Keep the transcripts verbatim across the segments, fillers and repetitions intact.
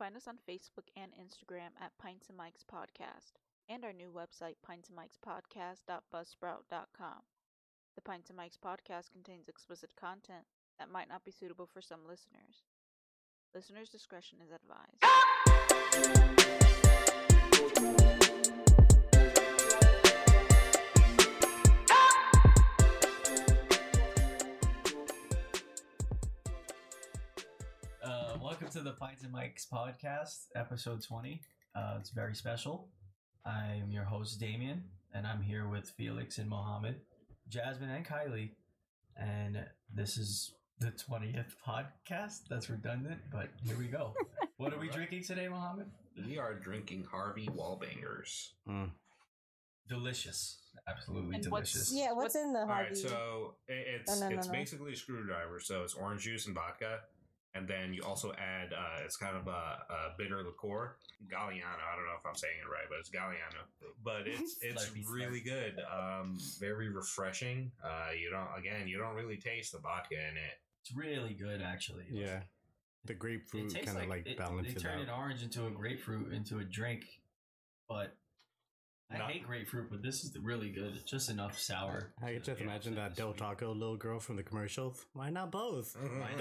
find us on Facebook and Instagram at Pints and Mikes Podcast, and our new website, pints and mikes podcast dot buzzsprout dot com. The Pints and Mikes Podcast contains explicit content that might not be suitable for some listeners. Listener's discretion is advised. Uh, welcome to the Pints and Mikes Podcast, episode twenty. Uh, it's very special. I'm your host, Damien, and I'm here with Felix and Mohammed, Jasmine and Kylie, and this is the twentieth podcast. That's redundant, but here we go. What are we drinking today, Mohammed? We are drinking Harvey Wallbangers. Mm. Delicious. Absolutely and delicious. What's, yeah, what's, what's in the Harvey? All right, so it's, oh, no, it's no, no. basically a screwdriver, so it's orange juice and vodka. And then you also add, uh, it's kind of a, a bitter liqueur, Galliano. I don't know if I'm saying it right, but it's Galliano. But it's it's really good, um, very refreshing. Uh, you don't again, you don't really taste the vodka in it. It's really good, actually. It yeah, was, the grapefruit kind of like, like balances it out. They turned an orange into a grapefruit into a drink, but I Not, hate grapefruit, but this is really good. It's just enough sour. I can just imagine that Del Taco little girl from the commercials. Why not both? That's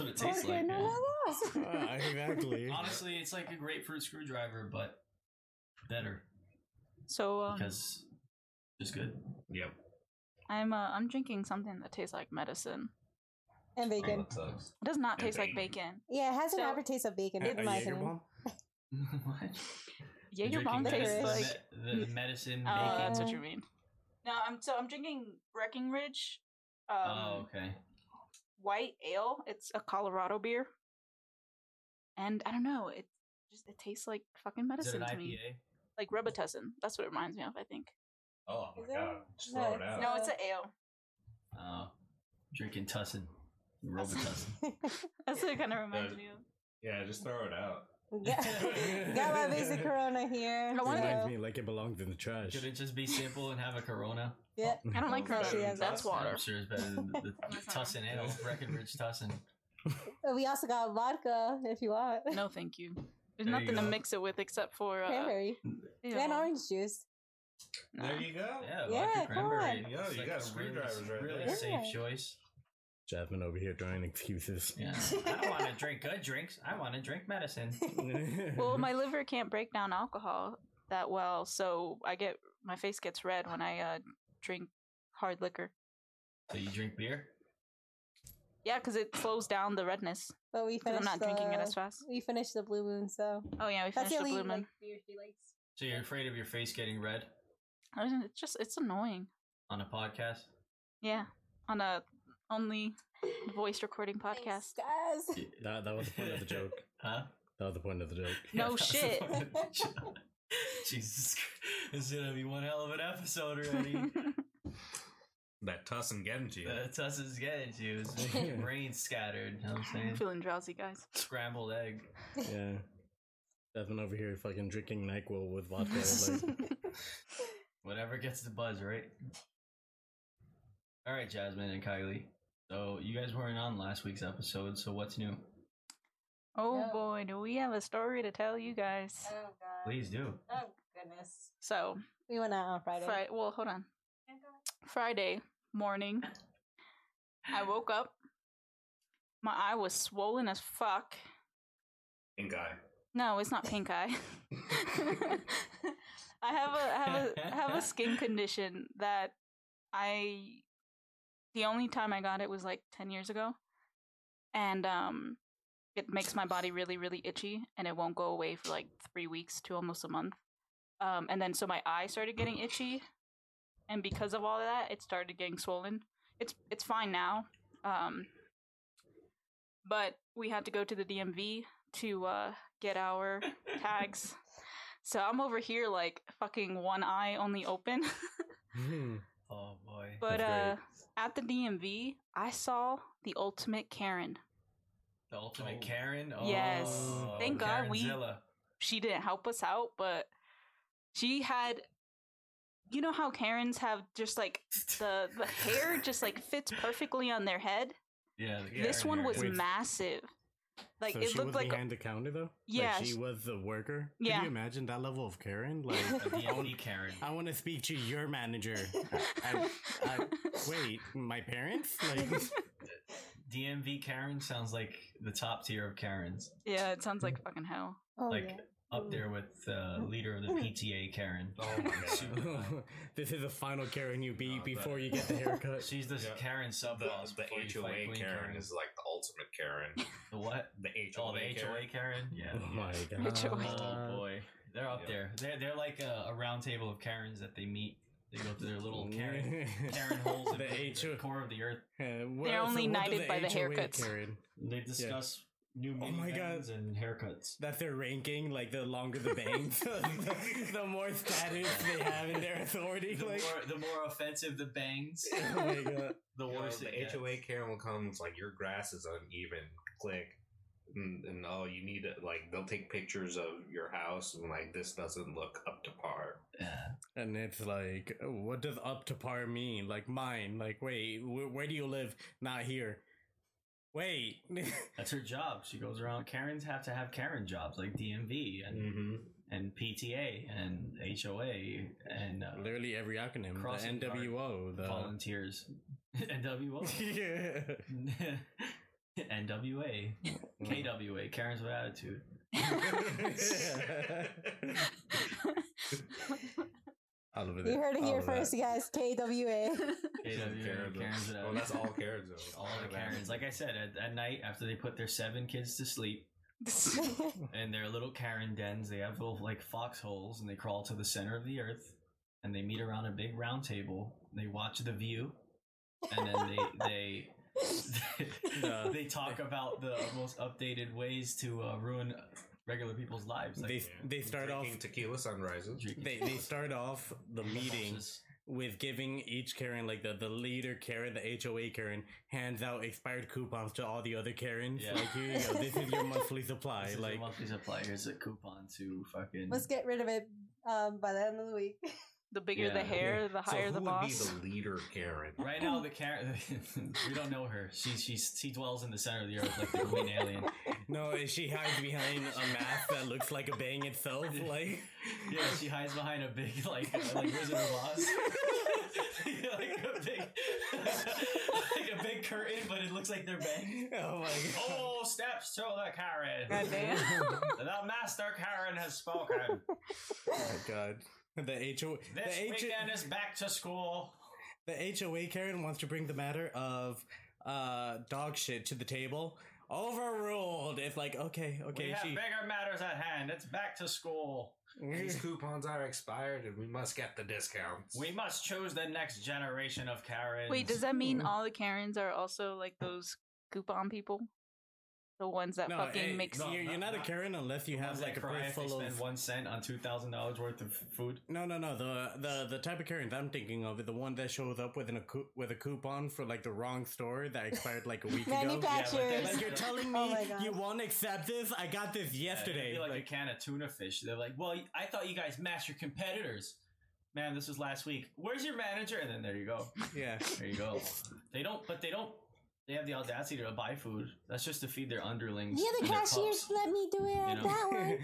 what it tastes like. uh, exactly. Honestly, it's like a grapefruit screwdriver, but better. So um, because it's good. Yep. I'm uh, I'm drinking something that tastes like medicine. And bacon. Oh, it does not and taste bacon. like bacon. Yeah, it has so, an aftertaste of bacon. A, in a my opinion. What? Yeah, your mom tastes like the, the medicine. Oh, uh, that's what you mean. No, I'm so I'm drinking Breckenridge. Um, oh, okay. White ale. It's a Colorado beer, and I don't know. It just it tastes like fucking medicine to me. I P A? Like Robitussin. That's what it reminds me of. I think. Oh my Is god! Just throw it out. No, it's an ale. Oh, uh, drinking Tussin, Robitussin. That's what it kind of reminds uh, me of. Yeah, just throw it out. Got, got my basic Corona here. I want to me like it belongs in the trash. Could it just be simple and have a Corona? Yeah, oh, I don't like Corona. She has That's water. I'm sure it's better than the, the Tussin ale, Breckenridge Tussin. We also got vodka if you want. No, thank you. There's there nothing you to mix it with except for uh, cranberry you know. and orange juice. Nah. There you go. Yeah, yeah vodka cranberry. Yo, it's you like got screwdrivers really, right really there. Safe yeah. choice. Jasmine over here throwing excuses. Yeah. I want to drink good drinks. I want to drink medicine. Well, my liver can't break down alcohol that well, so I get my face gets red when I uh, drink hard liquor. So you drink beer? Yeah, because it slows down the redness. But we finished I'm not the, drinking it as fast. We finished the Blue Moon, so. Oh yeah, we finished That's the Blue Moon. Like, beer she likes. So you're afraid of your face getting red? I mean, it's just it's annoying. On a podcast? Yeah, on a. Only voice recording podcast. Thanks, guys. That, that was the point of the joke. Huh? That was the point of the joke. No yeah, shit. Jesus. It's going to be one hell of an episode already. That Tussin getting to you. That Tussin's getting to you. It's making your brain scattered. You know what I'm saying? I'm feeling drowsy, guys. Scrambled egg. Yeah. Devin over here fucking drinking NyQuil with vodka. Like. Whatever gets the buzz, right? All right, Jasmine and Kylie. So you guys weren't on last week's episode, so what's new? Oh no. boy, do we have a story to tell you guys. Oh god. Please do. Oh goodness. So we went out on Friday. Fri- well, hold on. Friday morning, I woke up. My eye was swollen as fuck. Pink eye. No, it's not pink eye. I have a I have a I have a skin condition that I The only time I got it was like ten years ago, and um, it makes my body really, really itchy, and it won't go away for like three weeks to almost a month. Um, and then so my eye started getting itchy, and because of all of that, it started getting swollen. It's it's fine now, um, but we had to go to the D M V to uh, get our tags. So I'm over here like fucking one eye only open. mm. Oh boy! But uh, at the D M V, I saw the ultimate Karen. The ultimate oh. Karen. Oh. Yes. Thank God we. She didn't help us out, but she had. You know how Karens have just like the the hair just like fits perfectly on their head. Yeah. The this one was Wait. massive. Like, so it she looked was like behind the counter, though? Yeah. Like she was the worker? Yeah. Can you imagine that level of Karen? Like, the only Karen. I want to speak to your manager. I, I, I, wait, my parents? Like, D M V Karen sounds like the top tier of Karens. Yeah, it sounds like fucking hell. Oh, like, yeah. Up there with uh, leader of the P T A, Karen. Oh my God. This is the final Karen you beat oh, before you get the haircut. She's the yeah. Karen sub-boss. The, the H O A Karen, Karen is like the ultimate Karen. The what? The H O A, oh, the H O A Karen. Karen? Yeah. Oh my God. H O A. Oh boy. They're up yeah. there. They're, they're like a, a round table of Karens that they meet. They go to their little Karen, Karen holes in the, H- the core of the earth. Uh, well, they're only so knighted the by the haircuts. Karen? They discuss... Yeah. New oh my God. And haircuts. That's their ranking, like the longer the bangs, the, the more status they have in their authority. The, like. more, the more offensive the bangs. Oh my God. The worse you know, the gets. H O A Karen will come, it's like your grass is uneven, click. And, and oh, you need to, like, they'll take pictures of your house and like this doesn't look up to par. And it's like, what does up to par mean? Like mine, like wait, wh- where do you live? Not here. Wait, that's her job. She goes around. Karens have to have Karen jobs like D M V and mm-hmm. and P T A and H O A and uh, literally every acronym. The N W O, the volunteers, N W O, yeah, N W A, K W A, Karens with attitude. All of it. You heard it all here first, that. Guys. K W A. K W A, Karens. Oh, that's all Karens. All, all the Karens. Like I said, at, at night after they put their seven kids to sleep, and their little Karen dens, they have little like foxholes, and they crawl to the center of the earth, and they meet around a big round table. They watch The View, and then they they they, they talk about the most updated ways to uh, ruin. Regular people's lives. Like, they they start off tequila sunrises. They they start off the meeting with giving each Karen, like the, the leader Karen, the H O A Karen, hands out expired coupons to all the other Karens. Yeah. Like, here you go. This is your monthly supply. This is like your monthly supply. Here's a coupon to fucking. Let's get rid of it um, by the end of the week. The bigger yeah, the hair, yeah. the higher so the boss. Who would be the leader, Karen? Right now, the Karen... we don't know her. She she's, she dwells in the center of the earth like the green alien. No, she hides behind a mask that looks like a bang itself. Like, yeah, she hides behind a big, like, uh, like Wizard of Oz. Like a big... like a big curtain, but it looks like they're bang. Oh, my God. Oh, steps to the Karen. God damn. The master Karen has spoken. Oh, God. The H O A. This the H- weekend is back to school. The H O A Karen wants to bring the matter of uh, dog shit to the table. Overruled. It's like, okay, okay. We have she- bigger matters at hand. It's back to school. These coupons are expired and we must get the discounts. We must choose the next generation of Karens. Wait, does that mean all the Karens are also like those coupon people? The ones that no, fucking hey, makes no, you're, you're not, not a Karen unless you have like a purse full spend of one cent on two thousand dollars worth of food. No, no, no. The the the type of Karen I'm thinking of is the one that shows up with an a co- with a coupon for like the wrong store that expired like a week ago. Yeah, like, like you're telling me oh you won't accept this? I got this yesterday. Yeah, like, like a can of tuna fish. They're like, well, I thought you guys matched your competitors. Man, this was last week. Where's your manager? And then there you go. Yeah, there you go. They don't, but they don't. They have the audacity to buy food. That's just to feed their underlings. Yeah, the cashiers let me do it at you know? that one.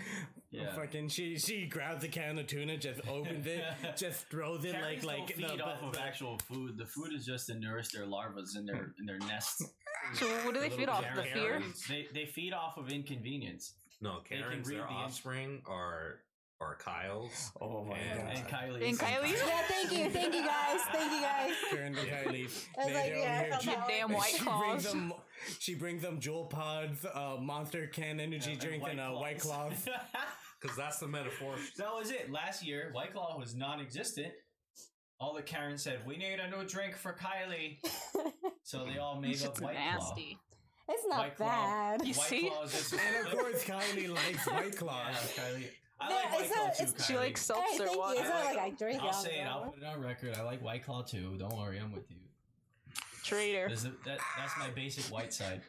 Yeah, oh, fucking she she grabs a can of tuna, just opens it, just throws it Karens like like feed the, off the, of actual food. The food is just to nourish their larvas in their in their nests. So what do they the feed off? The fear? They they feed off of inconvenience. No, Karens, their the offspring in- are. Or Kyle's. Oh my and, God. And Kylie's. And Kylie's. Yeah, thank you. Thank you guys. Thank you guys. Karen and Kylie's. I was they, like, yeah, she, damn white claws. She brings them, she brings them Jewel Pods, uh, Monster Can Energy yeah, Drink, and, and White Claws. Because that's the metaphor. That was it. Last year, White Claw was non-existent. All the Karen said, we need a new drink for Kylie. So they all made up White nasty. Claw. It's not White bad. Claw. You White see? Claws and of course, Kylie likes White Claws. Yeah, Kylie... I no, like White Claw not, too, Kylie. She likes seltzer right, water. It's not like I drink I'll say it. I'll put it on record. I like White Claw too. Don't worry, I'm with you. Traitor. A, that, that's my basic white side.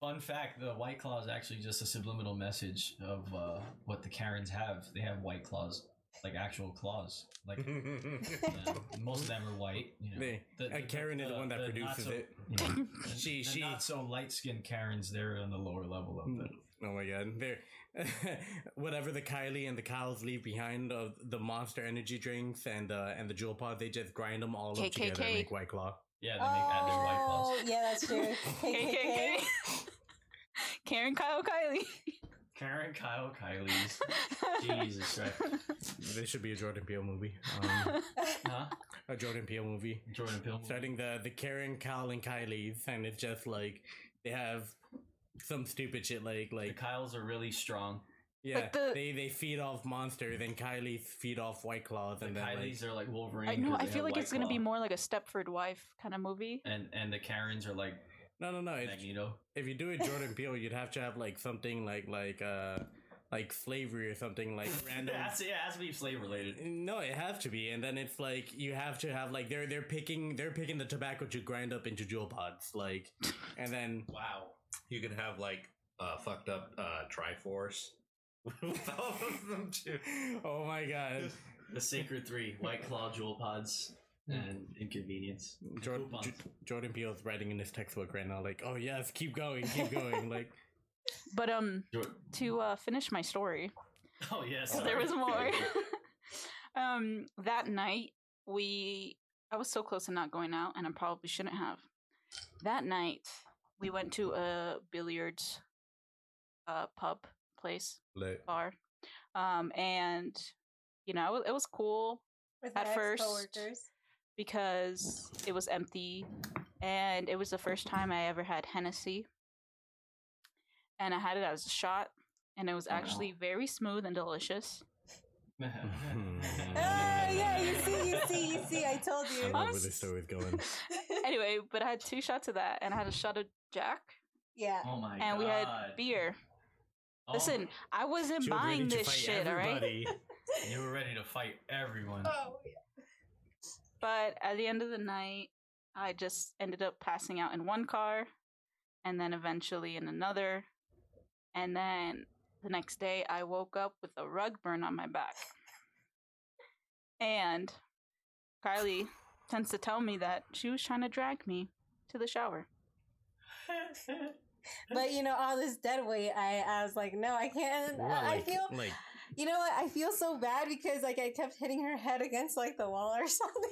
Fun fact, the White Claw is actually just a subliminal message of uh, what the Karens have. They have White Claws. like actual claws. Like yeah, most of them are white. You know, they, the, the, Karen the, is the one that the produces so, it. You know, the, she the she not so light skinned Karens. They're on the lower level of them. Oh my god! They're whatever the Kylie and the Kyles leave behind of the Monster energy drinks and uh, and the Jewel Pod. They just grind them all K- up K- together K- and make White Claw. Yeah, they oh, make that their White Claws. Yeah, that's true. K K K. Karen, Kyle, Kylie. Karen, Kyle, Kylie's. Jesus Christ. This should be a Jordan Peele movie. Um, huh? A Jordan Peele movie. Jordan Peele movie. Starting the, the Karen, Kyle, and Kylie's, and it's just like they have some stupid shit like... like the Kyles are really strong. Yeah, like the, they they feed off Monster, then Kylie's feed off White Claws, and the then Kylie's like, are like Wolverine. I know, I feel like it's going to be more like a Stepford Wife kind of movie. And and the Karens are like... No, no, no. Magneto. If you do it Jordan Peele, you'd have to have like something like like uh like slavery or something like random. Yeah, it has to be slave related. No, it has to be, and then it's like you have to have like they're they're picking they're picking the tobacco to grind up into jewel pods, like, and then wow, you could have like uh fucked up uh Triforce. With all of them too. Oh my god, the Sacred Three: White Claw, Jewel Pods. And inconvenience. Jordan, J- Jordan Peele's writing in his textbook right now, like, "Oh yes, keep going, keep going." Like, but um, Jordan. to uh, finish my story. Oh yes, there was more. um, that night we, I was so close to not going out, and I probably shouldn't have. That night we went to a billiards, uh, pub place Late. bar, um, and you know it was cool With at first. Coworkers. Because it was empty, and it was the first time I ever had Hennessy, and I had it as a shot, and it was actually very smooth and delicious. Oh, yeah, you see, you see, you see, I told you. I love where this story's going. Anyway, but I had two shots of that, and I had a shot of Jack. Yeah. Oh my and god. And we had beer. Oh. Listen, I wasn't buying this shit, everybody. All right? You were ready to fight everyone. Oh, yeah. But at the end of the night, I just ended up passing out in one car, and then eventually in another. And then the next day, I woke up with a rug burn on my back. And Kylie tends to tell me that she was trying to drag me to the shower. But, you know, all this dead weight, I, I was like, no, I can't. Well, I, like, I feel, like, you know what? I feel so bad because, like, I kept hitting her head against, like, the wall or something.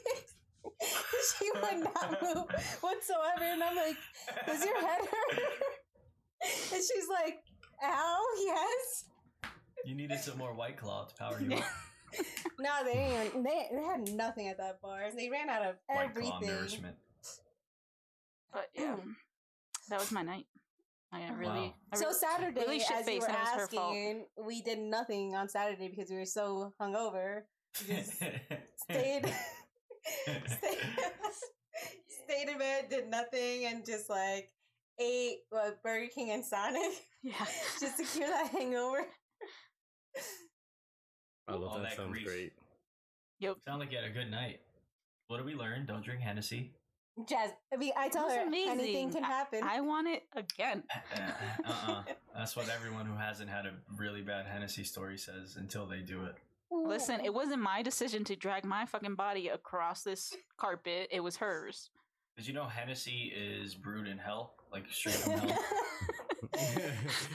She would not move whatsoever. And I'm like, does your head hurt? And she's like, ow, yes. You needed some more White Claw to power you up. No, they didn't even, they, they had nothing at that bar. They ran out of White everything. White Claw nourishment. But, yeah, that was my night. I really, wow. I really, so Saturday, really as you were asking, we did nothing on Saturday because we were so hungover. Just stayed, stayed, stayed in bed, did nothing, and just like ate uh, Burger King and Sonic. Yeah, just to cure that hangover. I love that. That sounds grief. Great. Yep. Sound like you had a good night. What did we learn? Don't drink Hennessy. Jazz, I, mean, I tell her amazing. Anything can happen. I, I want it again. uh, uh-uh. That's what everyone who hasn't had a really bad Hennessy story says until they do it. Listen, it wasn't my decision to drag my fucking body across this carpet. It was hers. Did you know Hennessy is brewed in hell? Like straight from hell?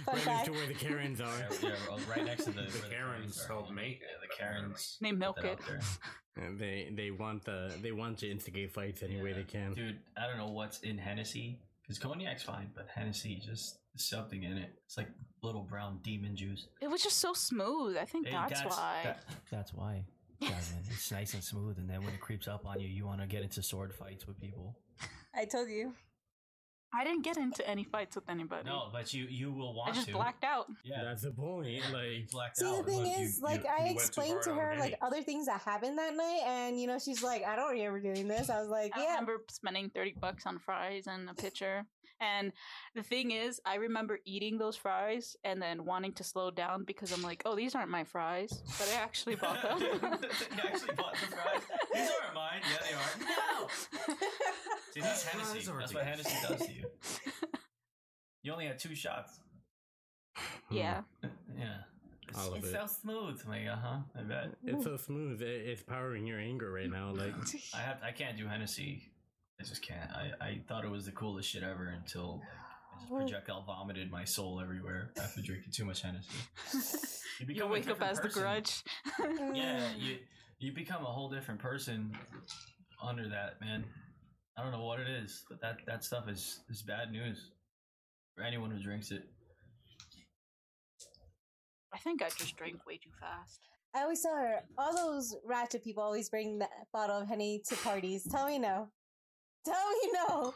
Right next to where the Karens are. Yeah, yeah, right next to the, the Karens. Told me yeah, the Karens. They milk it. They they want the they want to instigate fights any yeah. way they can. Dude, I don't know what's in Hennessy. Because cognac's fine, but Hennessy just something in it. It's like little brown demon juice. It was just so smooth. I think hey, that's, that's why. That, that's why. It's nice and smooth, and then when it creeps up on you, you want to get into sword fights with people. I told you. I didn't get into any fights with anybody. No, but you, you will want to. I just to. blacked out. Yeah, that's the point. Like, blacked See, out. See, the thing like, is, you, like, you, I you explained to her, like, other things that happened that night, and, you know, she's like, I don't remember doing this. I was like, I yeah. I remember spending thirty bucks on fries and a pitcher. And the thing is, I remember eating those fries and then wanting to slow down because I'm like, oh, these aren't my fries. But I actually bought them. I actually bought the fries. These aren't mine. Yeah, they are. No! See, that's Hennessy. That's what Hennessy does to you. You only had two shots. Yeah. Yeah. It's, all of it. It sounds smooth to me. Uh huh. I bet it's so smooth. It's powering your anger right now. Like I have, I can't do Hennessy. I just can't. I, I thought it was the coolest shit ever until like, I just projectile vomited my soul everywhere after drinking too much Hennessy. You, you wake up as person. The Grudge. Yeah, you you become a whole different person under that, man. I don't know what it is, but that, that stuff is, is bad news for anyone who drinks it. I think I just drank way too fast. I always tell her, all those ratchet people always bring that bottle of Henny to parties. Tell me no. Tell me no.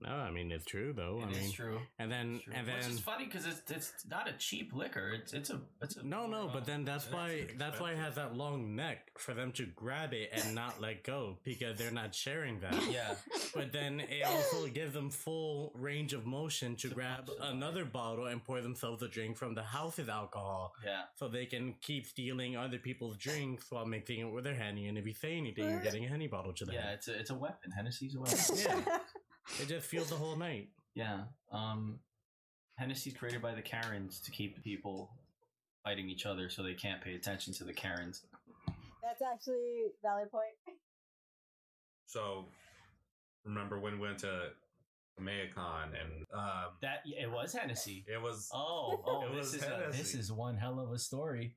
No, I mean it's true though. It I is mean, true. And then, true. and then, which is funny because it's it's not a cheap liquor. It's it's a it's a no no. Uh, but then that's why that's why it has that long neck for them to grab it and not let go because they're not sharing that. Yeah. But then it also gives them full range of motion to grab another bottle and pour themselves a drink from the house's alcohol. Yeah. So they can keep stealing other people's drinks while mixing it with their Henny. And if you say anything, you're getting a Henny bottle to them. Yeah, it's a it's a weapon. Hennessy's a weapon. Yeah. It just fueled the whole night. Yeah. Um, Hennessy's created by the Karens to keep people fighting each other so they can't pay attention to the Karens. That's actually a valid point. So, remember when we went to Comic-Con and... Um, that It was Hennessy. It was... Oh, oh this, is a, this is one hell of a story.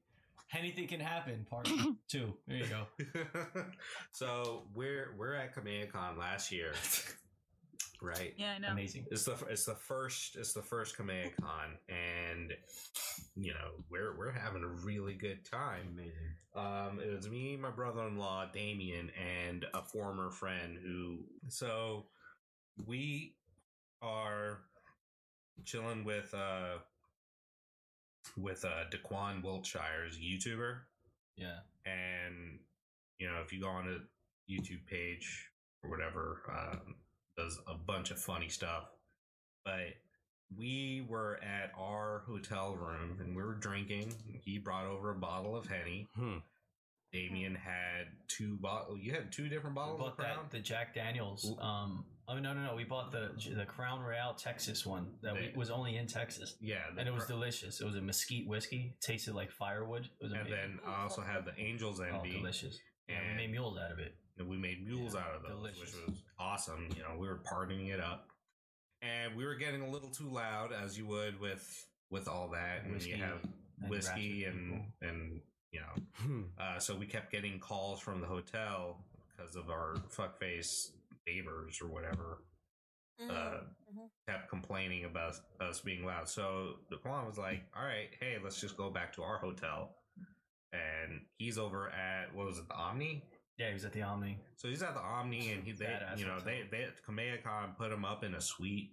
Anything can happen, part two. There you go. So, we're, we're at Comic-Con last year. Right. Yeah, I know. Amazing. It's the it's the first it's the first Comic-Con, and you know we're we're having a really good time. Amazing. Um, it was me, my brother-in-law Damien, and a former friend who. So we are chilling with uh with uh Daquan Wiltshire's YouTuber. Yeah. And you know if you go on a YouTube page or whatever. Um, does a bunch of funny stuff, but we were at our hotel room and we were drinking. He brought over a bottle of Henny. Hmm. Damien had two bottles. You had two different bottles. We bought of Crown? That, the Jack Daniels. Um, oh no, no, no. We bought the the Crown Royal Texas one that they, we, was only in Texas. Yeah, and it was Cro- delicious. It was a mesquite whiskey. It tasted like firewood. It was amazing. And then I also had the Angel's Envy. Oh, delicious. And yeah, we made mules out of it. We made mules yeah, out of those, delicious. Which was awesome. You know, we were partying it up, and we were getting a little too loud, as you would with with all that. And whiskey, when you have whiskey and and, and you know, hmm. uh, so we kept getting calls from the hotel because of our fuckface neighbors or whatever. Mm-hmm. Uh, mm-hmm. Kept complaining about us being loud. So Daquan was like, "All right, hey, let's just go back to our hotel." And he's over at what was it, the Omni? Yeah, he was at the Omni. So he's at the Omni, and he, they, you know, they, they, Comic-Con put him up in a suite,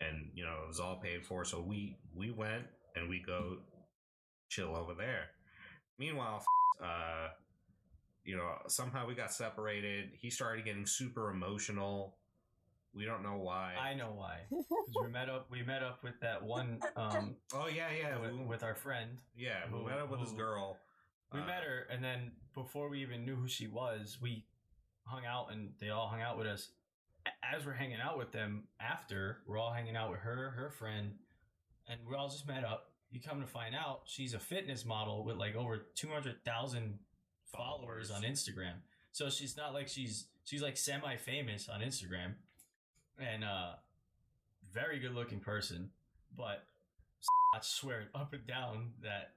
and you know, it was all paid for. So we, we went and we go chill over there. Meanwhile, uh, you know, somehow we got separated. He started getting super emotional. We don't know why. I know why. Because we met up. We met up with that one. Um, oh yeah, yeah. With, we, with our friend. Yeah, who, we met up with who, this girl. We uh, met her, and then before we even knew who she was, we hung out, and they all hung out with us. As we're hanging out with them after, we're all hanging out with her, her friend, and we all just met up. You come to find out, she's a fitness model with like over two hundred thousand followers on Instagram. So she's not like she's, she's like semi-famous on Instagram, and uh, very good looking person, but I swear up and down that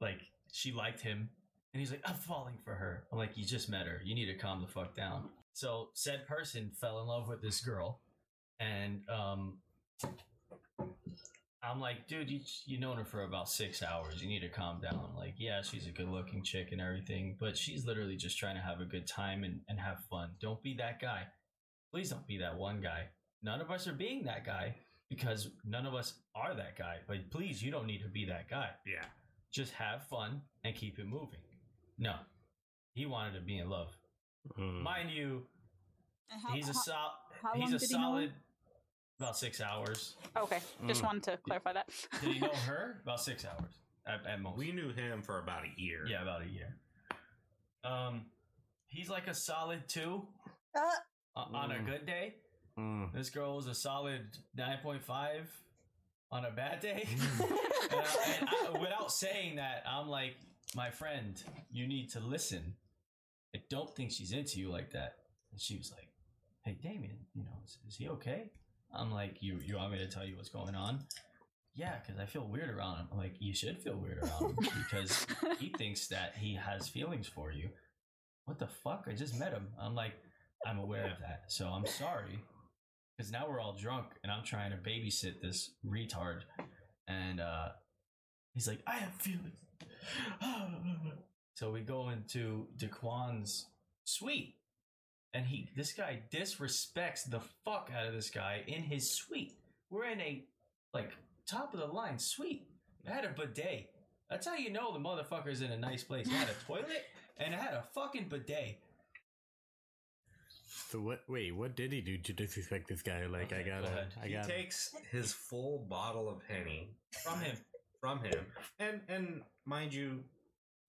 like, she liked him, and he's like, I'm falling for her. I'm like, you just met her. You need to calm the fuck down. So said person fell in love with this girl, and um, I'm like, dude, you, you known her for about six hours. You need to calm down. I'm like, yeah, she's a good-looking chick and everything, but she's literally just trying to have a good time and, and have fun. Don't be that guy. Please don't be that one guy. None of us are being that guy because none of us are that guy, but please, you don't need to be that guy. Yeah. Just have fun and keep it moving. No, he wanted to be in love. Mm. Mind you, how, he's a, sol- how, how he's a solid he about six hours. Okay, just mm. wanted to clarify that. Did he know her? About six hours at, at most. We knew him for about a year. Yeah, about a year. Um, he's like a solid two uh, on mm. a good day. Mm. This girl was a solid nine point five on a bad day. and I, and I, without saying that, I'm like, my friend, you need to listen. I don't think she's into you like that. And she was like, hey, Damien, you know, is, is he okay? I'm like, you you want me to tell you what's going on? Yeah, because I feel weird around him. I'm like, you should feel weird around him because he thinks that he has feelings for you. What the fuck? I just met him. I'm like, I'm aware of that. So I'm sorry. Because now we're all drunk and I'm trying to babysit this retard. And uh, he's like, I have feelings. So we go into Daquan's suite. And he, this guy disrespects the fuck out of this guy in his suite. We're in a, like, top-of-the-line suite. I had a bidet. That's how you know the motherfucker's in a nice place. I had a toilet, and I had a fucking bidet. So what, wait, what did he do to disrespect this guy? Like, okay, I gotta... Go I he gotta. takes his full bottle of Henny from him. From him. And, and mind you...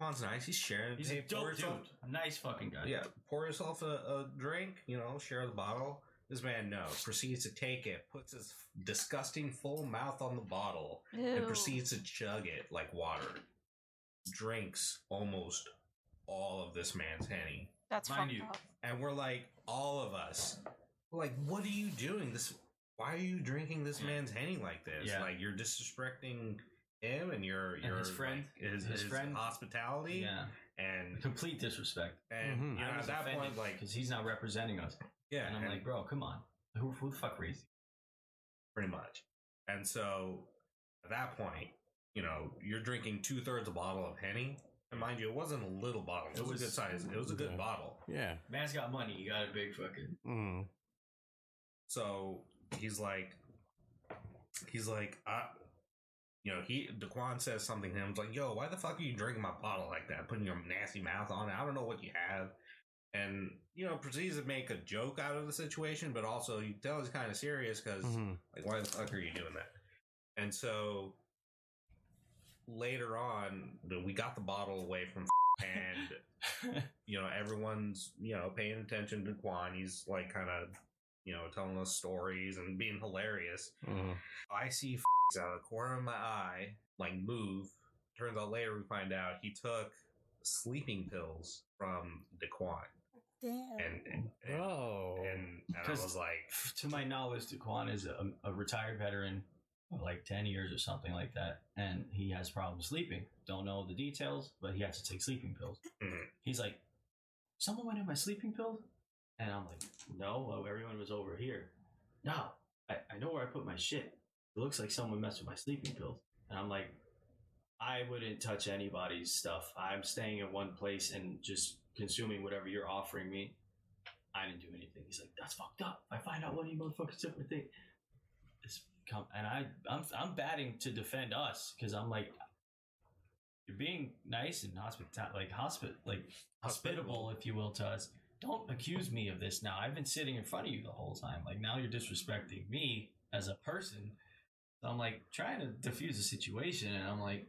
Juan's nice. He's sharing. He's hey, a dope dude. A nice fucking guy. Yeah. Pour yourself a, a drink, you know, share the bottle. This man, no. Proceeds to take it, puts his disgusting full mouth on the bottle, Ew. and proceeds to chug it like water. Drinks almost all of this man's Henny. That's Mind you. Up. And we're like, all of us, we're like, what are you doing? This? Why are you drinking this man's Henny like this? Yeah. Like, you're disrespecting... him and your your and his friend, like, his, his, his friend, hospitality, yeah, and complete disrespect. And mm-hmm. you know, at that point, like, because he's not representing us, yeah. And I'm and like, bro, come on, who, who the fuck raised you? Pretty much. And so at that point, you know, you're drinking two thirds a bottle of Henny, and mind you, it wasn't a little bottle; it, it was, was a good size. It was a good yeah. bottle. Yeah, man's got money. You got a big fucking. Mm. So he's like, he's like, I. You know, he Daquan says something to him. He's like, yo, why the fuck are you drinking my bottle like that? Putting your nasty mouth on it. I don't know what you have. And, you know, proceeds to make a joke out of the situation, but also you tell he's kind of serious because, mm-hmm. like, why the fuck are you doing that? And so later on, we got the bottle away from and, you know, everyone's, you know, paying attention to Daquan. He's, like, kind of, you know, telling us stories and being hilarious. Mm-hmm. I see out of the corner of my eye, like, move. Turns out later we find out he took sleeping pills from Daquan. Damn. And, and, and, oh. and, and I was like... To my knowledge, Daquan is a, a retired veteran, like ten years or something like that, and he has problems sleeping. Don't know the details, but he has to take sleeping pills. Mm-hmm. He's like, someone went in my sleeping pills? And I'm like, no, oh, everyone was over here. No, I, I know where I put my shit. It looks like someone messed with my sleeping pills. And I'm like, I wouldn't touch anybody's stuff. I'm staying in one place and just consuming whatever you're offering me. I didn't do anything. He's like, that's fucked up. If I find out what you motherfuckers took my thing. It's come, and I, I'm I'm batting to defend us because I'm like, you're being nice and hospita- like, hospi- like hospitable, if you will, to us. Don't accuse me of this now. I've been sitting in front of you the whole time. Like, now you're disrespecting me as a person. I'm like trying to defuse the situation, and I'm like,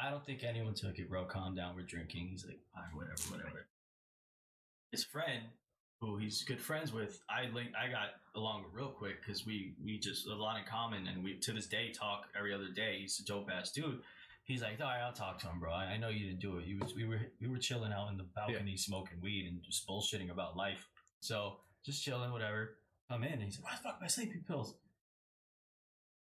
I don't think anyone took it, bro. Calm down, we're drinking. He's like, all right, whatever, whatever. His friend, who he's good friends with, I linked, I got along with real quick because we we just a lot in common, and we to this day talk every other day. He's a dope ass dude. He's like, all right, I'll talk to him, bro. I, I know you didn't do it. You was, we were we were chilling out in the balcony, yeah. smoking weed and just bullshitting about life. So just chilling, whatever. Come in, and he's like, why the fuck my sleeping pills?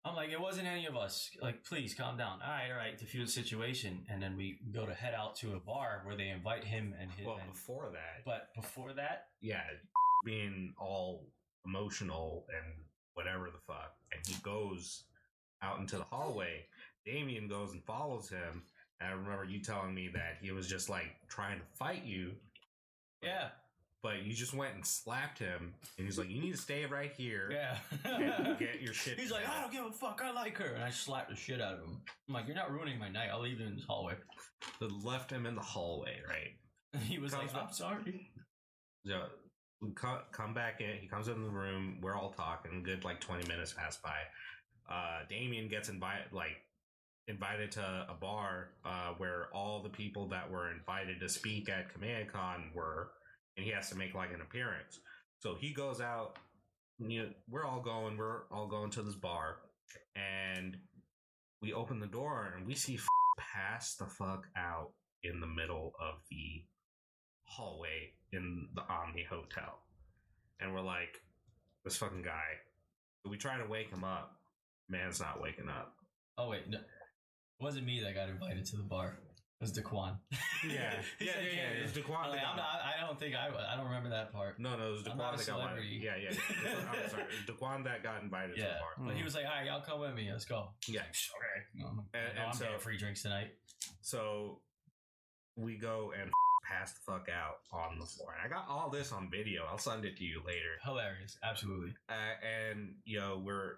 I'm like, it wasn't any of us. Like, please calm down. All right, all right. Defuse the situation. And then we go to head out to a bar where they invite him and his. Well, and, before that. But before that. Yeah, being all emotional and whatever the fuck. And he goes out into the hallway. Damien goes and follows him. And I remember you telling me that he was just, like, trying to fight you. Yeah. But you just went and slapped him, and he's like, you need to stay right here. Yeah. And get your shit. He's like, I don't give a fuck. I like her. And I slapped the shit out of him. I'm like, you're not ruining my night. I'll leave him in this hallway. So left him in the hallway, right? He was comes like, up, I'm sorry. So we come back in. He comes in the room. We're all talking. Good, like, twenty minutes pass by. Uh, Damien gets invited, like, invited to a bar uh, where all the people that were invited to speak at Comic-Con were. And he has to make, like, an appearance. So he goes out. You know, we're all going. We're all going to this bar. and we open the door and we see f- pass the fuck out in the middle of the hallway in the Omni hotel. And we're like, this fucking guy. We try to wake him up. Man's not waking up. Oh, wait. No. It wasn't me that got invited to the bar. It was Daquan. Yeah. yeah, yeah, yeah. It was Daquan. Like, I'm not, I don't think I I don't remember that part. No, no. It was Daquan that celebrity. got invited. Yeah, yeah. I'm sorry. It was Daquan that got invited yeah. to the bar. But mm-hmm. he was like, all right, y'all come with me. Let's go. Yeah. Like, okay. No, and, and I'm so, getting free drinks tonight. So we go and pass the fuck out on the floor. And I got all this on video. I'll send it to you later. Hilarious. Absolutely. Uh, and, you know, we're...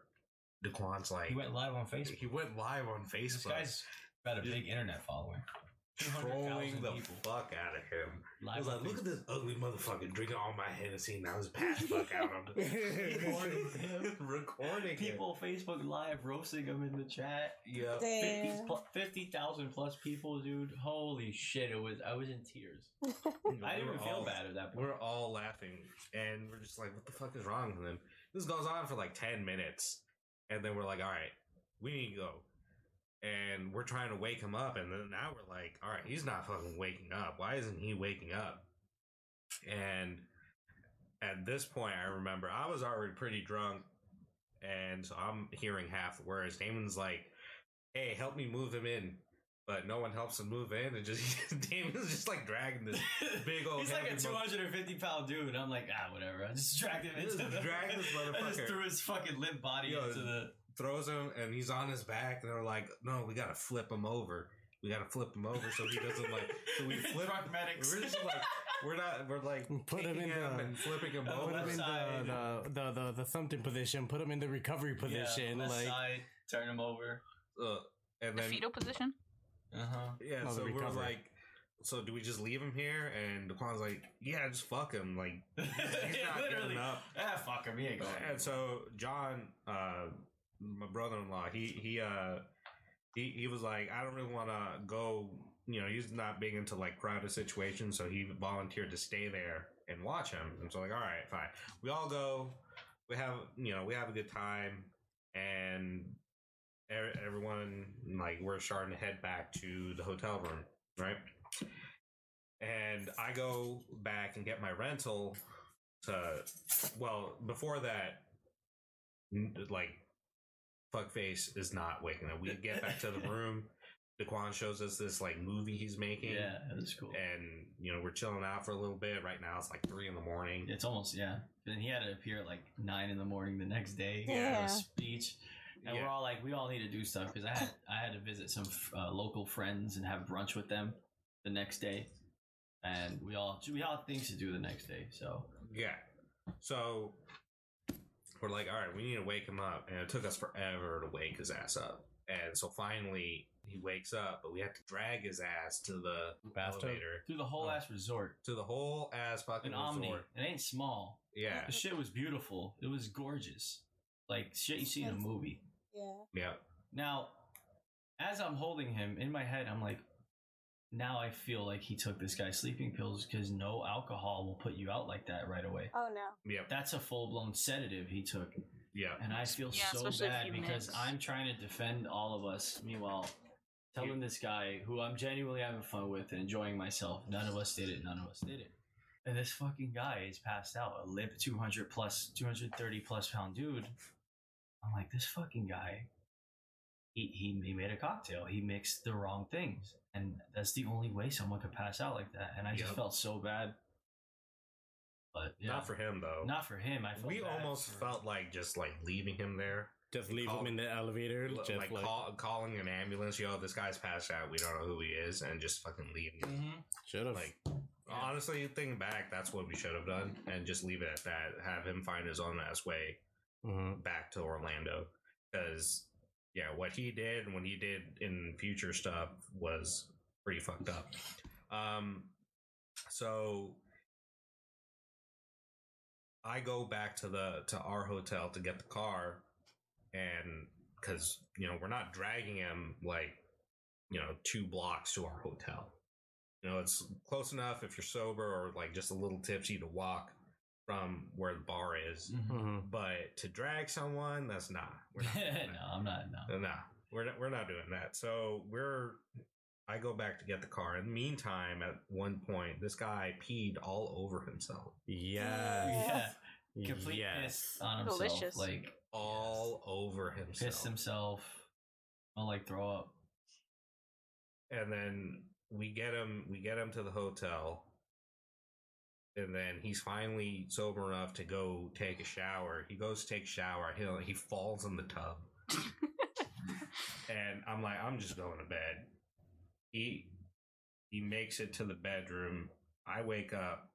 Daquan's like... He went live on Facebook. He went live on Facebook. This guy's got a big internet following. Trolling the people. fuck out of him. Live I was like, look Facebook. at this ugly motherfucker drinking all my Hennessy and I was passed fuck out on the... Recording people him. Facebook live roasting him in the chat. Yeah. fifty thousand plus people, dude. Holy shit. It was. I was in tears. I didn't even feel all, bad at that point. We're all laughing and we're just like, what the fuck is wrong with him? This goes on for like ten minutes. And then we're like, all right, we need to go. And we're trying to wake him up. And then now we're like, all right, he's not fucking waking up. Why isn't he waking up? And at this point, I remember I was already pretty drunk. And so I'm hearing half the words. Damon's like, hey, help me move him in. But no one helps him move in. And just Damon's just like dragging this big old... He's like a two hundred fifty pound dude. And I'm like, ah, whatever. I just dragged him into the... Drag this motherfucker. I just threw his fucking limp body Yo, into the... Throws him and he's on his back. And they're like, no, we got to flip him over. We got to flip him over so he doesn't like... So we flip truck medics. We're just like... We're not... We're like... Put him in him the, and flipping him over. Put him in the, the, the, the, the thumping position. Put him in the recovery position. Yeah, like side, turn him over. Uh, and then, the fetal position? Uh-huh. Yeah, oh, so we're recovery. like, so do we just leave him here? And Daquan's like, yeah, just fuck him. Like, he's yeah, not getting up. Ah, fuck him. He ain't going. And so John, uh, my brother-in-law, he he uh he, he was like, I don't really want to go. You know, he's not big into like crowded situations, so he volunteered to stay there and watch him. And so like, all right, fine. We all go. We have you know we have a good time and. Everyone, like, we're starting to head back to the hotel room, right? And I go back and get my rental to, well, before that, like, fuckface is not waking up. We get back to the room. Daquan shows us this, like, movie he's making. Yeah, that's cool. And, you know, we're chilling out for a little bit. Right now, it's like three in the morning. It's almost, yeah. And he had to appear at, like, nine in the morning the next day. Yeah. His speech. And yeah. we're all like, we all need to do stuff because I had I had to visit some uh, local friends and have brunch with them the next day, and we all we all have things to do the next day. So yeah, so we're like, all right, we need to wake him up, and it took us forever to wake his ass up, and so finally he wakes up, but we have to drag his ass to the bathtub elevator through the whole uh, ass resort to the whole ass fucking An resort. Omni. It ain't small. Yeah, the shit was beautiful. It was gorgeous, like shit you see in a movie. Yeah. Yeah. Now, as I'm holding him in my head, I'm like, now I feel like he took this guy's sleeping pills because no alcohol will put you out like that right away. Oh no. Yeah. That's a full blown sedative he took. Yeah. And I feel yeah, so bad because mix. I'm trying to defend all of us. Meanwhile, telling yeah. this guy who I'm genuinely having fun with and enjoying myself, none of us did it. None of us did it. And this fucking guy is passed out. A limp two hundred plus, two hundred thirty plus pound dude. I'm like, this fucking guy, he, he he made a cocktail. He mixed the wrong things. And that's the only way someone could pass out like that. And I yep. just felt so bad. But yeah. Not for him, though. Not for him. I felt We bad almost for... felt like just like leaving him there. Just leave Call, him in the elevator. Just like, like... Call, calling an ambulance. Yo, this guy's passed out. We don't know who he is. And just fucking leave him. Mm-hmm. Should have. Like, yeah. honestly, thinking back, that's what we should have done. And just leave it at that. Have him find his own ass way. Mm-hmm. Back to Orlando, because yeah, what he did and what he did in future stuff was pretty fucked up. Um, so I go back to the to our hotel to get the car, and because you know we're not dragging him like you know two blocks to our hotel. You know it's close enough if you're sober or like just a little tipsy to walk from where the bar is. Mm-hmm. But to drag someone, that's not. We're not doing that. No, I'm not. No, no, we're not, we're not doing that. So we're. I go back to get the car. In the meantime, at one point, this guy peed all over himself. Yes. Yeah. Complete yes. piss on himself. Delicious. Like all yes. over himself. Pissed himself. I'll like throw up. And then we get him we get him to the hotel. And then he's finally sober enough to go take a shower. He goes to take a shower. He he falls in the tub. And I'm like, I'm just going to bed. He he makes it to the bedroom. I wake up.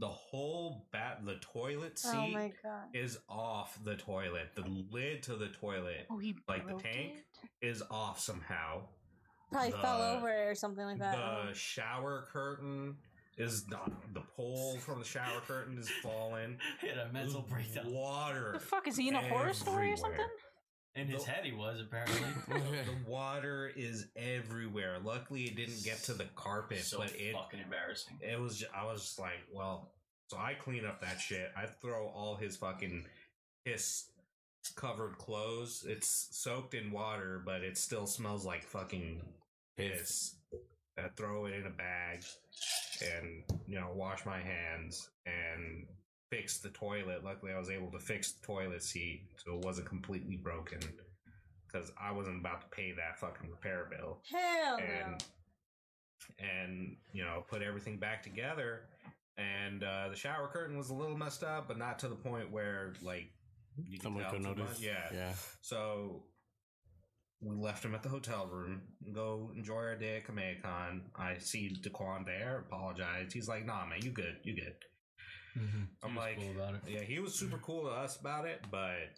The whole bat, the toilet seat oh my God. is off the toilet. The lid to the toilet, oh, he like the tank, it? is off somehow. Probably the, fell over or something like that. The shower curtain is the, the pole from the shower curtain is falling. He had a mental breakdown. Water. The fuck is he in a everywhere. horror story or something? In his the, head he was, apparently. The water is everywhere. Luckily, it didn't get to the carpet. So but it, fucking embarrassing. It was. Just, I was just like, well, so I clean up that shit. I throw all his fucking piss-covered clothes. It's soaked in water, but it still smells like fucking piss. I throw it in a bag and, you know, wash my hands and... fixed the toilet. Luckily, I was able to fix the toilet seat so it wasn't completely broken because I wasn't about to pay that fucking repair bill. Hell and, no. And, you know, put everything back together. And uh, the shower curtain was a little messed up, but not to the point where, like, you someone could notice. Yeah. yeah. So we left him at the hotel room, go enjoy our day at Comic-Con. I see Daquan there, apologize. He's like, nah, man, you good, you good. Mm-hmm. I'm like, cool about it. yeah, he was super cool to us about it, but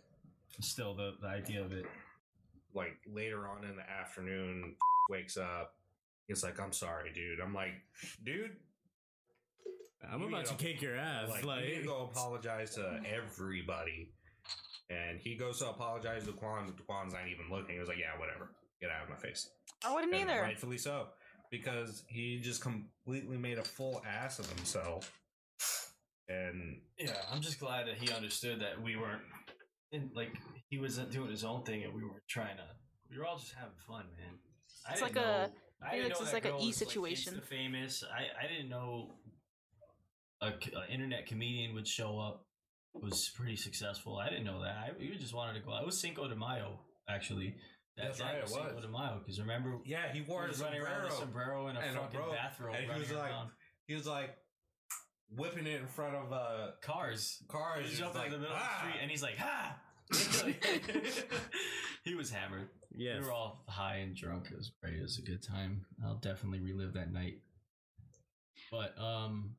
still, the, the idea of it. Like later on in the afternoon, wakes up. He's like, "I'm sorry, dude." I'm like, "Dude, I'm about to kick your ass." Like, like, you need to go apologize to everybody. And he goes to apologize to Daquan. Daquan's not even looking. He was like, "Yeah, whatever. Get out of my face." I wouldn't and either. Rightfully so, because he just completely made a full ass of himself. And yeah, I'm just glad that he understood that we weren't in, like he wasn't doing his own thing and we weren't trying to. We were all just having fun, man. I it's like know, a I Felix is like an E situation. Like, famous. I, I didn't know a, a internet comedian would show up. It was pretty successful. I didn't know that. I we just wanted to go. It was Cinco de Mayo, actually. That That's right, it was Cinco de Mayo. Because remember, yeah, he wore he a sombrero, a sombrero and a and fucking a bathrobe. And he was like, around. he was like. whipping it in front of uh, cars. Cars. He jumped out like, in the middle ah! of the street and he's like, ha! He was hammered. Yes. We were all high and drunk. It was great. It was a good time. I'll definitely relive that night. But, um,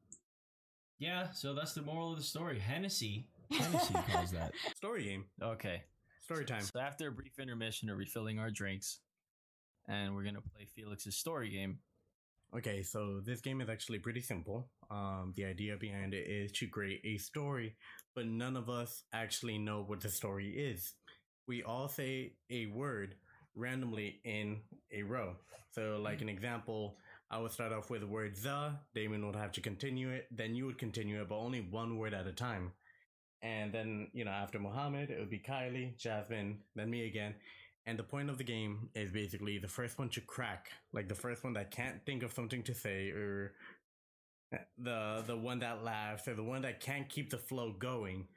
yeah, so that's the moral of the story. Hennessy. Hennessy calls that. Story game. Okay. Story time. So after a brief intermission of refilling our drinks, and we're going to play Felix's story game. Okay, so this game is actually pretty simple. Um, the idea behind it is to create a story, but none of us actually know what the story is. We all say a word randomly in a row. So, like an example, I would start off with the word the, Damon would have to continue it, then you would continue it, but only one word at a time. And then, you know, after Mohammed, it would be Kylie, Jasmine, then me again. And the point of the game is basically the first one to crack, like the first one that can't think of something to say, or the the one that laughs, or the one that can't keep the flow going,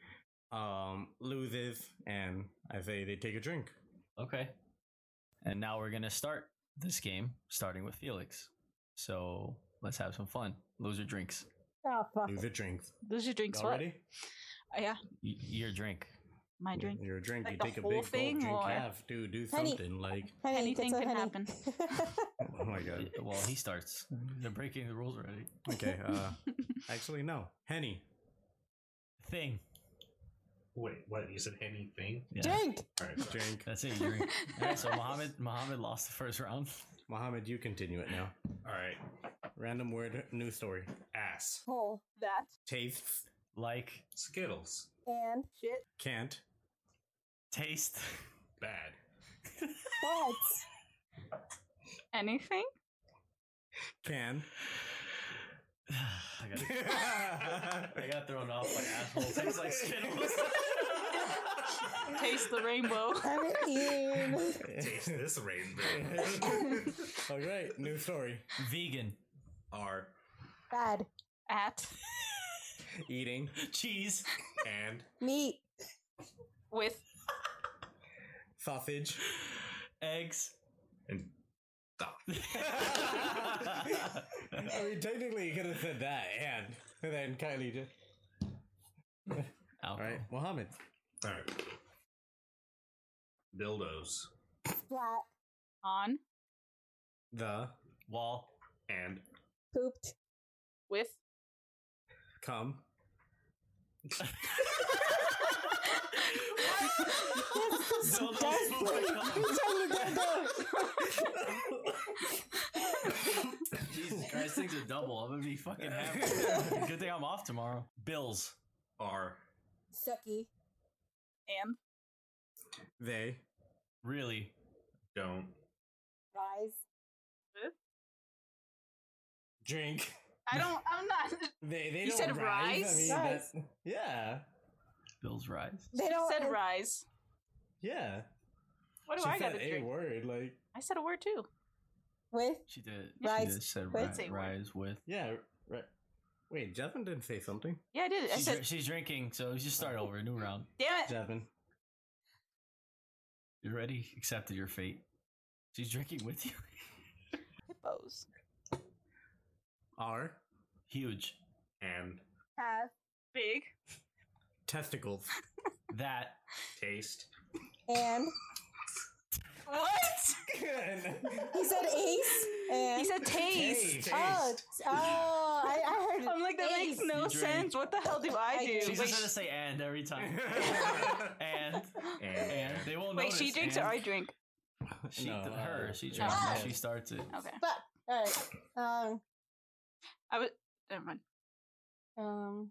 um, loses, and I say they take a drink. Okay. And now we're going to start this game, starting with Felix. So let's have some fun. Loser drinks. Oh, fuck. Loser drinks. Loser drinks, Y'all what? Ready? Uh, yeah. Y- your drink. My drink. Your drink. Like you take a big thing, drink. Or... half, dude. Do something Penny. like Penny, anything can honey. happen. Oh my god! Well, he starts. They're breaking the rules already. Okay. Uh, actually, no. Henny. Thing. Wait, what? You said Henny thing? Yeah. Drink. All right, drink. That's it. Drink. All right, so Mohammed, Mohammed lost the first round. Mohammed, you continue it now. All right. Random word, new story. Ass. Oh, that tastes like Skittles. And shit. Can't. Taste. Bad. What? Anything? Can. I got I got thrown off by asshole. Tastes like Skittles. Taste the rainbow. Taste this rainbow. All right, new story. Vegan. Are. Bad. At. Eating. Cheese. And. Meat. With. Sausage. Eggs. And. Stop. I mean, technically, you could have said that, and, and then Kylie just. All right, Mohammed. All right. Dildos. Flat. On. The. Wall. And. Pooped. With. Come. That's disgusting. You tell me that. Jesus Christ, things are double. I'm gonna be fucking happy. Good thing I'm off tomorrow. Bills are sucky. And they really don't rise. Huh? Drink. I don't. I'm not. They. They you don't said rise. rise? I mean, that, yeah. Bills rise. They don't said rise. Yeah. What do she I got to drink? She said a word, like... I said a word, too. With? She did. Rise. She did, said with. Ri- rise with. Yeah, right. Wait, Jasmine didn't say something. Yeah, I did. I she's, said... she's drinking, so just start over. New round. Damn it. Jasmine. You already accepted your fate. She's drinking with you. Hippos. Are. Huge. And. Have. Big. Testicles. That. Taste. And. What? He said ace. And he said taste. taste. Oh, oh I, I heard it. I'm like, that ace. Makes no sense. What the hell do I do? She's just going to say and every time. and, and. And. They won't Wait, notice. She drinks and. Or I drink? She, no, uh, her. She drinks. Uh, she starts it. Okay. But, all right. Um, I would. Never mind. Um.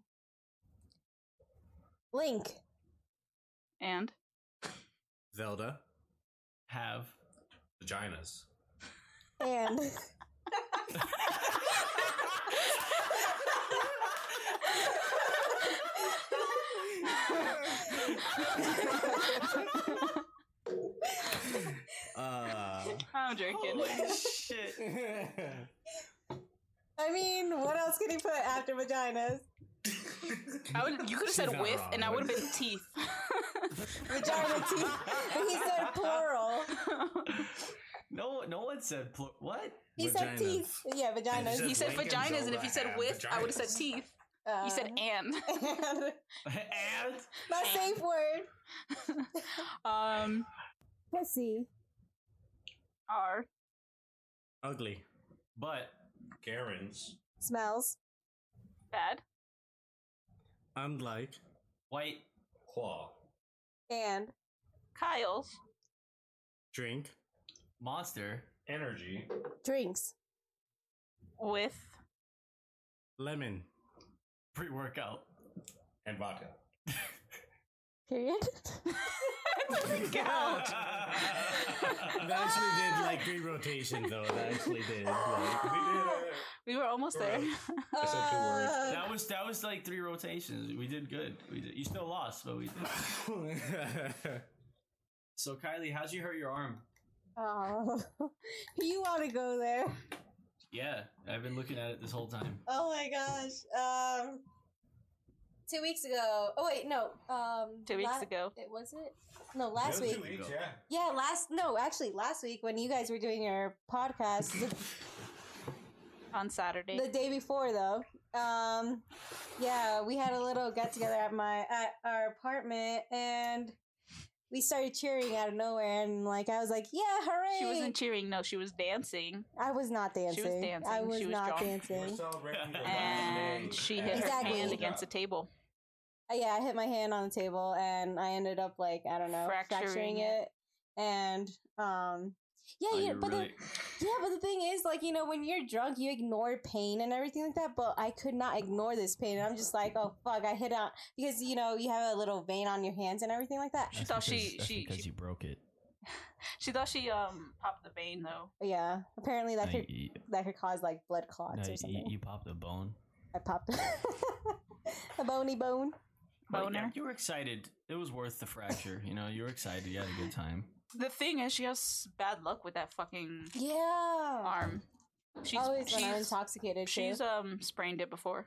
Link. And. Zelda. Have. Vaginas. And. uh, I'm drinking. Holy shit. I mean, what else could he put after vaginas? I would, you could have said with, wrong, and I would have been teeth. Vagina teeth. But he said plural. No, no one said plural. What? He vagina. Said teeth. Yeah, vaginas. He said, he said vaginas, and, and if he said with, vaginas. I would have said teeth. Uh, you said and. And. And. My safe word. um. Pussy. Are. Ugly. But. Karen's. Smells. Bad. Unlike. White. Claw. And. Kyle's. Drink. Monster. Energy. Drinks. With. Lemon. Pre-workout. And vodka. Period. That doesn't count. That actually did like three rotations though. That actually did. Like, we, did we were almost there. I said two words. That was that was like three rotations. We did good. We did. You still lost, but we did. So Kylie, how'd you hurt your arm? Oh, you want to go there? Yeah, I've been looking at it this whole time. Oh my gosh. Um. Two weeks ago. Oh wait, no. Um, two weeks la- ago. It was it. No, last week. Two weeks, yeah. Yeah, last. No, actually, last week when you guys were doing your podcast on Saturday. The day before, though. Um, yeah, we had a little get together at my at our apartment, and we started cheering out of nowhere. And like, I was like, "Yeah, hooray!" She wasn't cheering. No, she was dancing. I was not dancing. She was dancing. I was, she was not drunk. dancing. And she hit exactly. her hand against the table. Yeah, I hit my hand on the table, and I ended up like I don't know, fracturing, fracturing it. it. And um, yeah, oh, yeah, but really... the, yeah, but the thing is, like you know, when you're drunk, you ignore pain and everything like that. But I could not ignore this pain, and I'm just like, oh fuck, I hit out because you know you have a little vein on your hands and everything like that. That's she thought she she because she, you broke it. She thought she um popped the vein though. Yeah, apparently that no, could you, that could cause like blood clots no, or something. You, you popped the bone. I popped a bony bone. Boner. Yeah, you were excited. It was worth the fracture. You know, you were excited. You had a good time. The thing is, she has bad luck with that fucking yeah arm. She's always she's, when I'm intoxicated. She's too. um sprained it before.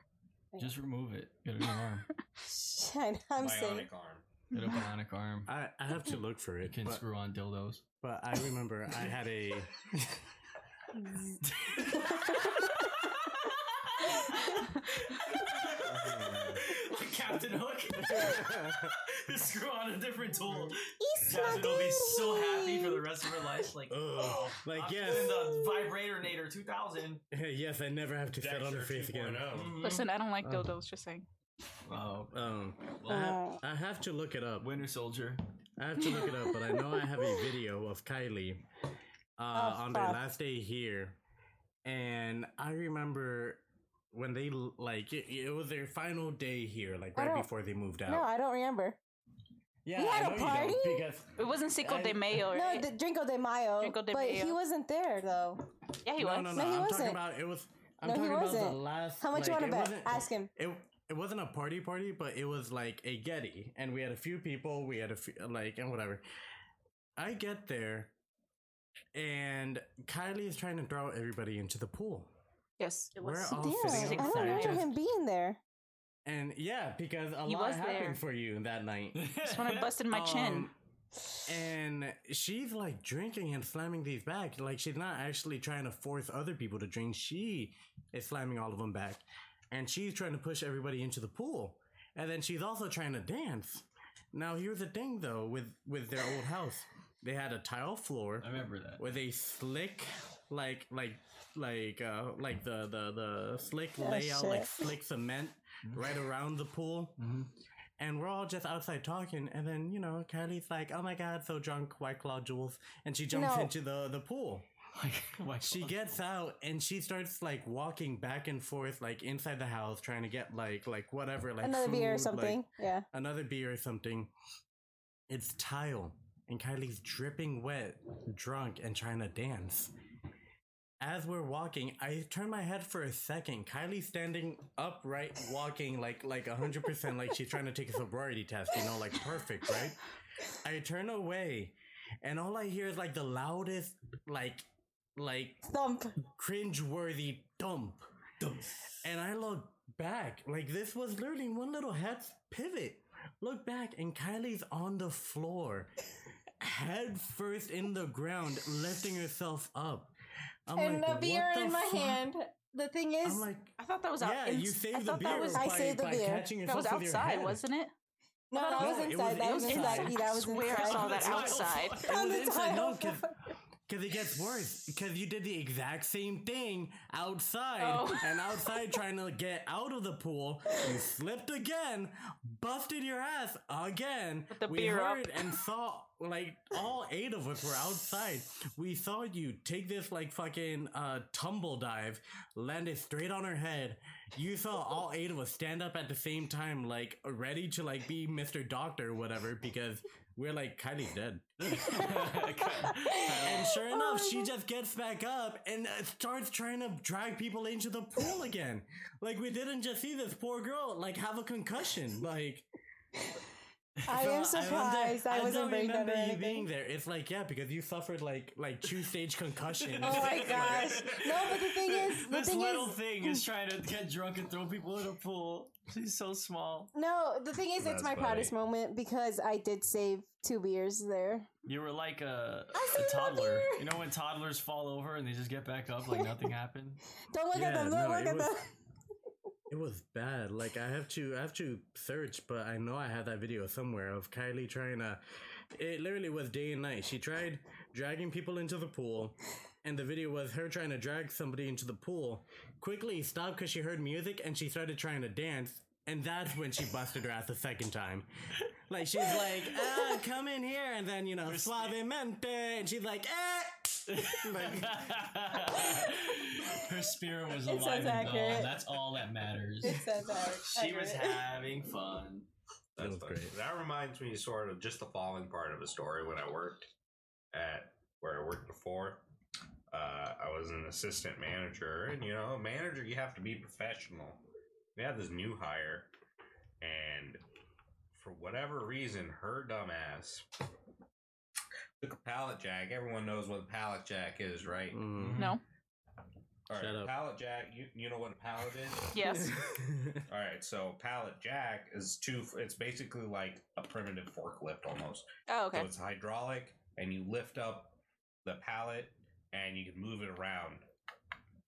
Just remove it. Get a new arm. I'm bionic sick. arm. Get a bionic arm. I, I have to look for it. You can but, screw on dildos. But I remember I had a. Captain Hook. Screw on a different tool. Jasmine will be so happy for the rest of her life. Like, oh, like I'm yes, the Vibrator Nader two thousand. Yes, I never have to Dexter fit on her face again. Mm-hmm. Listen, I don't like dildos. Um, just saying. Oh, um, well, I, have, I have to look it up. Winter Soldier. I have to look it up, but I know I have a video of Kylie uh, oh, on fuck. their last day here, and I remember. When they, like, it, it was their final day here, like, right before they moved out. No, I don't remember. Yeah, he had I a party? Because it wasn't Cinco de Mayo, right? No, Drinko de Mayo. Drinko de but Mayo. He wasn't there, though. Yeah, he was. No, no, no, no he I'm wasn't. talking about, it was, I'm no, talking he wasn't. about the last... How much like, you want to bet? Ask him. It, it wasn't a party party, but it was, like, a Getty, and we had a few people, we had a few, like, and whatever. I get there, and Kylie is trying to throw everybody into the pool. Yes, it was. We're all sitting outside. I don't remember him being there. And yeah, because a he lot happened there. for you that night. Just when I busted my um, chin. And she's like drinking and slamming these back. Like she's not actually trying to force other people to drink. She is slamming all of them back. And she's trying to push everybody into the pool. And then she's also trying to dance. Now here's the thing though with, with their old house. They had a tile floor. I remember that. With a slick... Like, like, like, uh, like the, the, the slick oh, layout, shit. like slick cement right around the pool. Mm-hmm. And we're all just outside talking. And then, you know, Kylie's like, oh my God, so drunk, White Claw Jules. And she jumps no. into the, the pool. Like, she gets out and she starts like walking back and forth, like inside the house, trying to get like, like whatever, like another food, beer or something. Like, yeah. Another beer or something. It's tile. And Kylie's dripping wet, drunk, and trying to dance. As we're walking, I turn my head for a second. Kylie's standing upright, walking like like one hundred percent, like she's trying to take a sobriety test, you know, like perfect, right? I turn away, and all I hear is like the loudest, like, like thump, cringeworthy thump. thump. And I look back, like this was literally one little head pivot. Look back, and Kylie's on the floor, head first in the ground, lifting herself up. I'm and like, the beer the in my fuck? hand. The thing is, I'm like, I thought that was outside. Yeah, you saved the beer. Was, by, I saved the by beer. Catching yourself that was with outside, your head. wasn't it? No, no, no, no, it was inside. That was inside. inside. That was inside. I saw that outside. It was inside. No, because it gets worse. Because you did the exact same thing outside, oh. and outside trying to get out of the pool, you slipped again, busted your ass again. With the we beer heard up. and saw. Like, all eight of us were outside. We saw you take this, like, fucking uh, tumble dive, land it straight on her head. You saw all eight of us stand up at the same time, like, ready to, like, be Mister Doctor or whatever, because we're like, Kylie's dead. And sure enough, she just gets back up and starts trying to drag people into the pool again. Like, we didn't just see this poor girl, like, have a concussion. Like... I so am surprised I, I wasn't very good at you being there. It's like, yeah, because you suffered like like two stage concussion. Oh my gosh! No, but the thing is, the this thing little is, thing is trying to get drunk and throw people in a pool. She's so small. No, the thing is, That's it's my funny. proudest moment because I did save two beers there. You were like a, a toddler. You know when toddlers fall over and they just get back up like nothing happened. Don't look yeah, at them. Don't no, look at was, them. It was bad. Like I have to, I have to search, but I know I have that video somewhere of Kylie trying to. It literally was day and night. She tried dragging people into the pool, and the video was her trying to drag somebody into the pool. Quickly stopped because she heard music and she started trying to dance, and that's when she busted her ass the second time. Like she's like, ah, come in here, and then you know, suavemente, and she's like, eh. Like, her spirit was alive and gone. That's all that matters. It sounds accurate. She was having fun. That's that great. That reminds me sort of just the following part of a story. When I worked at where I worked before, uh, I was an assistant manager, and you know, a manager you have to be professional. They had this new hire, and for whatever reason, her dumbass took a pallet jack. Everyone knows what a pallet jack is, right? Mm-hmm. No. All right, shut up. Pallet jack, you, you know what a pallet is? Yes. All right, so pallet jack is two, it's basically like a primitive forklift almost. Oh, okay. So it's hydraulic, and you lift up the pallet, and you can move it around.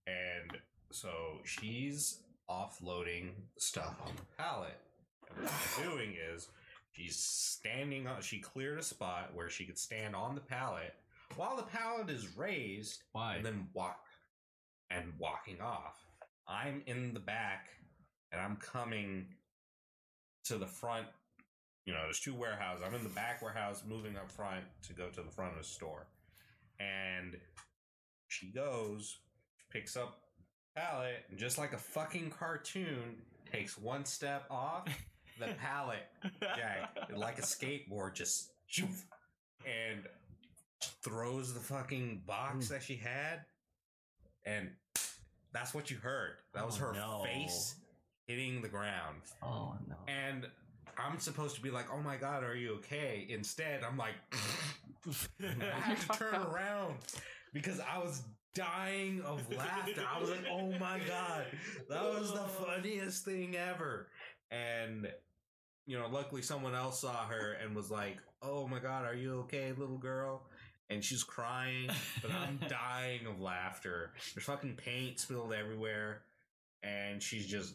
And so she's offloading stuff on the pallet. And what she's doing is she's standing on, she cleared a spot where she could stand on the pallet while the pallet is raised. Why? And then walk. And walking off. I'm in the back, and I'm coming to the front. You know, there's two warehouses. I'm in the back warehouse, moving up front to go to the front of the store. And she goes, picks up the pallet, and just like a fucking cartoon, takes one step off the pallet jack, like a skateboard, just shoof, and throws the fucking box that she had. And that's what you heard. That was her oh, no. face hitting the ground. Oh, no. And I'm supposed to be like, oh, my God, are you okay? Instead, I'm like, I had to turn around because I was dying of laughter. I was like, oh, my God, that was the funniest thing ever. And, you know, luckily someone else saw her and was like, oh, my God, are you okay, little girl? And she's crying, but I'm dying of laughter. There's fucking paint spilled everywhere. And she's just,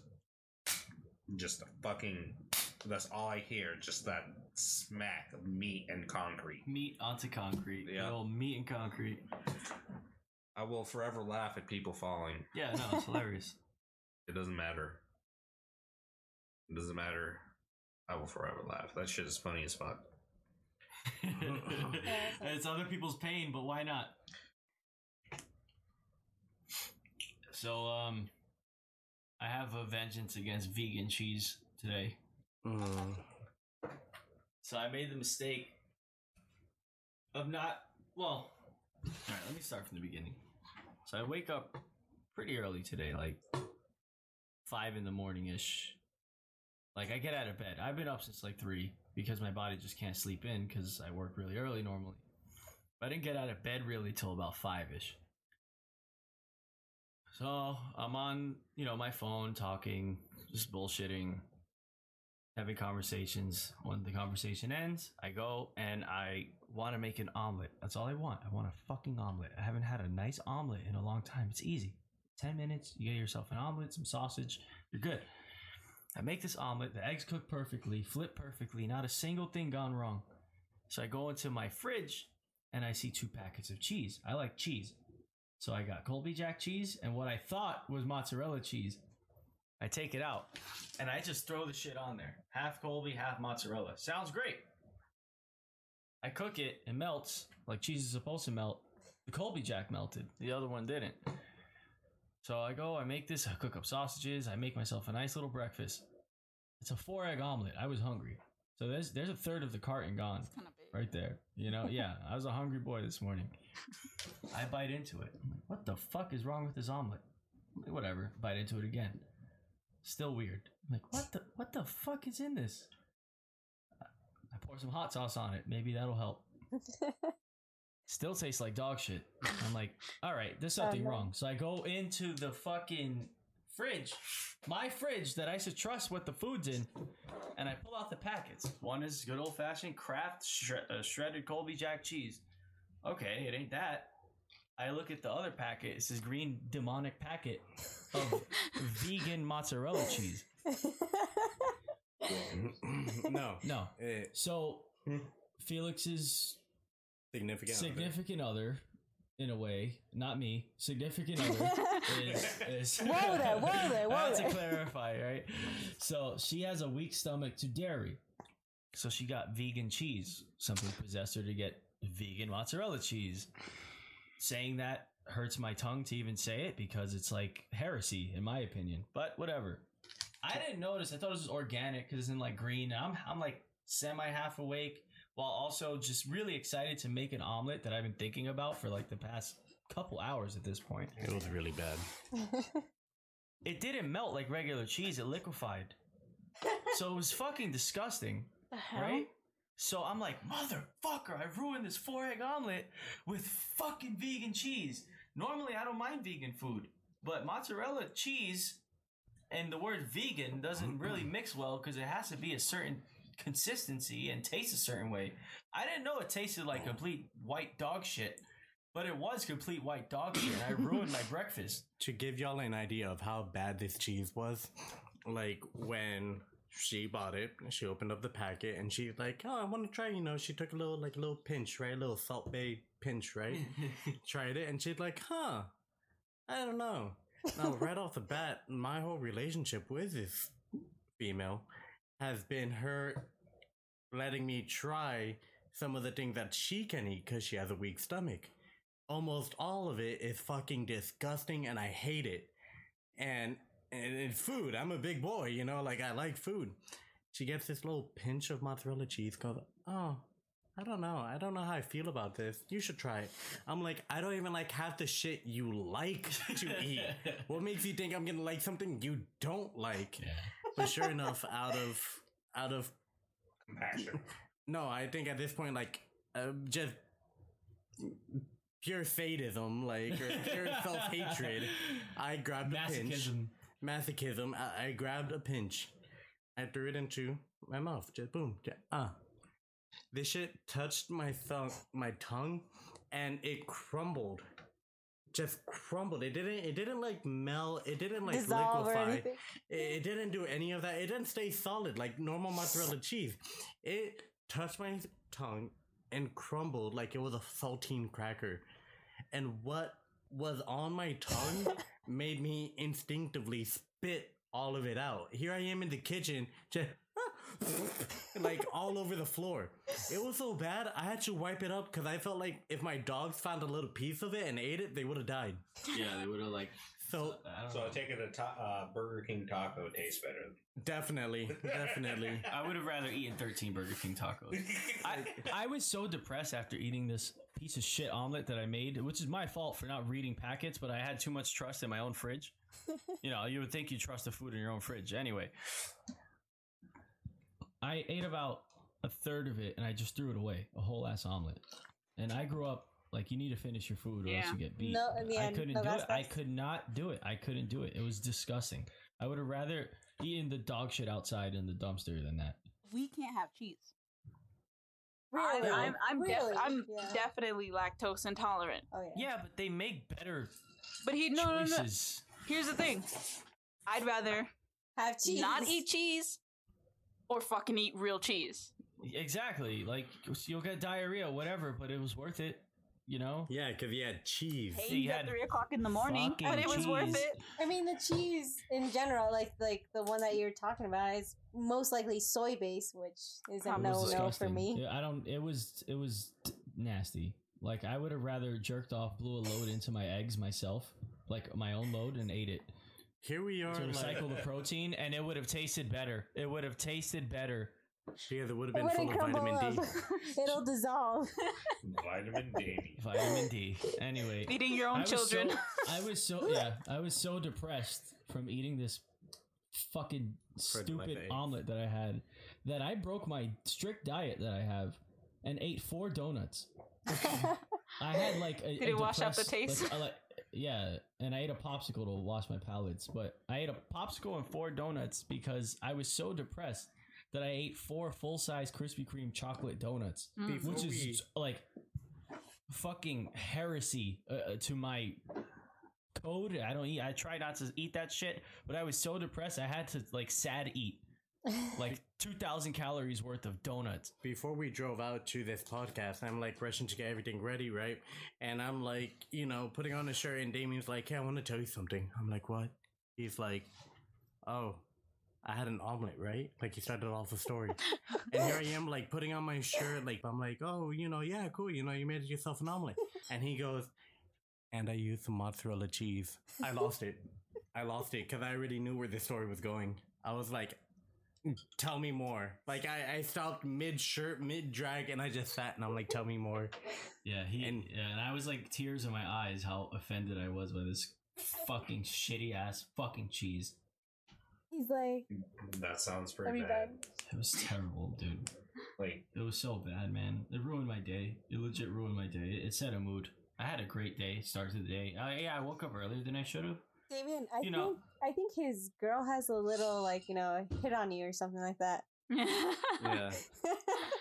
just a fucking, that's all I hear. Just that smack of meat and concrete. Meat onto concrete. Yeah. Little meat and concrete. I will forever laugh at people falling. Yeah, no, it's hilarious. It doesn't matter. It doesn't matter. I will forever laugh. That shit is funny as fuck. It's other people's pain, but why not? So, um, I have a vengeance against vegan cheese today. Mm. So I made the mistake of not. Well, all right. Let me start from the beginning. So I wake up pretty early today, like five in the morning ish. Like I get out of bed. I've been up since like three. Because my body just can't sleep in because I work really early normally. But I didn't get out of bed really till about five-ish. So I'm on, you know, my phone talking, just bullshitting, having conversations. When the conversation ends, I go and I want to make an omelet. That's all I want. I want a fucking omelet. I haven't had a nice omelet in a long time. It's easy. Ten minutes, you get yourself an omelet, some sausage, you're good. I make this omelet, the eggs cook perfectly, flip perfectly, not a single thing gone wrong. So I go into my fridge and I see two packets of cheese. I like cheese. So I got Colby Jack cheese and what I thought was mozzarella cheese. I take it out and I just throw the shit on there. Half Colby, half mozzarella. Sounds great. I cook it, it melts like cheese is supposed to melt. The Colby Jack melted, the other one didn't. So I go, I make this, I cook up sausages, I make myself a nice little breakfast. It's a four egg omelet. I was hungry. So there's there's a third of the carton gone. It's kind of big. Right there. You know, yeah, I was a hungry boy this morning. I bite into it. I'm like, what the fuck is wrong with this omelet? Like, whatever. Bite into it again. Still weird. I'm like, what the what the fuck is in this? I pour some hot sauce on it. Maybe that'll help. Still tastes like dog shit. I'm like, all right, there's something um, wrong. So I go into the fucking fridge, my fridge that I should trust what the food's in, and I pull out the packets. One is good old-fashioned Kraft shred- uh, shredded Colby Jack cheese. Okay, it ain't that. I look at the other packet. It's this green demonic packet of vegan mozzarella cheese. No. No. So Felix's... Significant, significant other. other, in a way, not me. Significant other is, is whoa there, whoa there, whoa there. To clarify, right? So she has a weak stomach to dairy, so she got vegan cheese. Something possessed her to get vegan mozzarella cheese. Saying that hurts my tongue to even say it because it's like heresy, in my opinion. But whatever. I didn't notice. I thought it was organic because it's in like green. And I'm I'm like semi half awake. While also just really excited to make an omelet that I've been thinking about for like the past couple hours at this point. It was really bad. It didn't melt like regular cheese. It liquefied. So it was fucking disgusting. The hell? Right? So I'm like, motherfucker, I ruined this four egg omelet with fucking vegan cheese. Normally, I don't mind vegan food, but mozzarella cheese and the word vegan doesn't really mix well because it has to be a certain consistency and taste a certain way. I didn't know it tasted like complete white dog shit, but it was complete white dog shit. I ruined my breakfast. To give y'all an idea of how bad this cheese was, like when she bought it, she opened up the packet and she's like, oh, I want to try, you know, she took a little, like a little pinch, right? A little Salt Bae pinch, right? Tried it and she's like, huh, I don't know. Now, right off the bat, my whole relationship with this female has been her letting me try some of the things that she can eat because she has a weak stomach. Almost all of it is fucking disgusting and I hate it. And And, and food, I'm a big boy, you know, like I like food. She gets this little pinch of mozzarella cheese, goes, oh, I don't know. I don't know how I feel about this. You should try it. I'm like, I don't even like half the shit you like to eat. What makes you think I'm going to like something you don't like? Yeah. But sure enough, out of, out of, no, I think at this point, like, uh, just pure sadism, like, or pure self-hatred, I grabbed a pinch. Masochism. I, I grabbed a pinch. I threw it into my mouth. Just boom. Just, uh. This shit touched my thong, my tongue, and it crumbled. Just crumbled. It didn't. It didn't like melt. It didn't like dissolve liquefy. It, it didn't do any of that. It didn't stay solid like normal mozzarella cheese. It touched my tongue and crumbled like it was a saltine cracker. And what was on my tongue made me instinctively spit all of it out. Here I am in the kitchen, just like all over the floor. It was so bad, I had to wipe it up because I felt like if my dogs found a little piece of it and ate it, they would have died. Yeah, they would have like... So I, so I take it a ta- uh, Burger King taco tastes better. Definitely, definitely. I would have rather eaten thirteen Burger King tacos. I, I was so depressed after eating this piece of shit omelet that I made, which is my fault for not reading packets, but I had too much trust in my own fridge. You know, you would think you trust the food in your own fridge. Anyway, I ate about a third of it and I just threw it away, a whole ass omelet. And I grew up like, you need to finish your food or yeah. else you get beat. No, in the end, I couldn't no, do it. Best. I could not do it. I couldn't do it. It was disgusting. I would have rather eaten the dog shit outside in the dumpster than that. We can't have cheese. Really? I'm, I'm, I'm, really? Def- I'm yeah. definitely lactose intolerant. Oh, yeah. yeah, but they make better but he, no, choices. No, no, no. Here's the thing. I'd rather have cheese. Not eat cheese or fucking eat real cheese. Exactly. Like, you'll get diarrhea, whatever, but it was worth it. You know? Yeah, because he had cheese. He he had at three o'clock in the morning, but it was cheese. Worth it. I mean, the cheese in general, like like the one that you're talking about, is most likely soy-based, which is a no-no for me. Yeah, I don't. It was it was nasty. Like, I would have rather jerked off, blew a load into my eggs myself, like my own load, and ate it. Here we are. To recycle like... the protein, and it would have tasted better. It would have tasted better. Yeah, that would have been full of vitamin up. D. It'll dissolve. Vitamin D. Vitamin D. Anyway. Eating your own I children. So, I was so, yeah, I was so depressed from eating this fucking Fred stupid omelet that I had that I broke my strict diet that I have and ate four donuts. I had like a. Did a it wash out the taste? Like, like, yeah, and I ate a popsicle to wash my palates, but I ate a popsicle and four donuts because I was so depressed that I ate four full-size Krispy Kreme chocolate donuts, mm. which is like fucking heresy uh, to my code. I don't eat. I try not to eat that shit, but I was so depressed I had to like sad eat like two thousand calories worth of donuts. Before we drove out to this podcast, I'm like rushing to get everything ready, right? And I'm like, you know, putting on a shirt and Damien's like, hey, I want to tell you something. I'm like, what? He's like, oh, I had an omelet, right? Like, you started off the story. And here I am, like, putting on my shirt. Like, I'm like, oh, you know, yeah, cool. You know, you made yourself an omelet. And he goes, and I used some mozzarella cheese. I lost it. I lost it because I already knew where this story was going. I was like, tell me more. Like, I, I stopped mid-shirt, mid-drag, and I just sat and I'm like, tell me more. Yeah, he and, yeah, and I was like, tears in my eyes how offended I was by this fucking shitty ass fucking cheese. He's like, that sounds pretty bad. bad. It was terrible, dude. Like, it was so bad, man. It ruined my day. It legit ruined my day. It set a mood. I had a great day, start to the day. Uh, yeah, I woke up earlier than I should have. Damien, I you think know. I think his girl has a little, like, you know, hit on you or something like that. Yeah.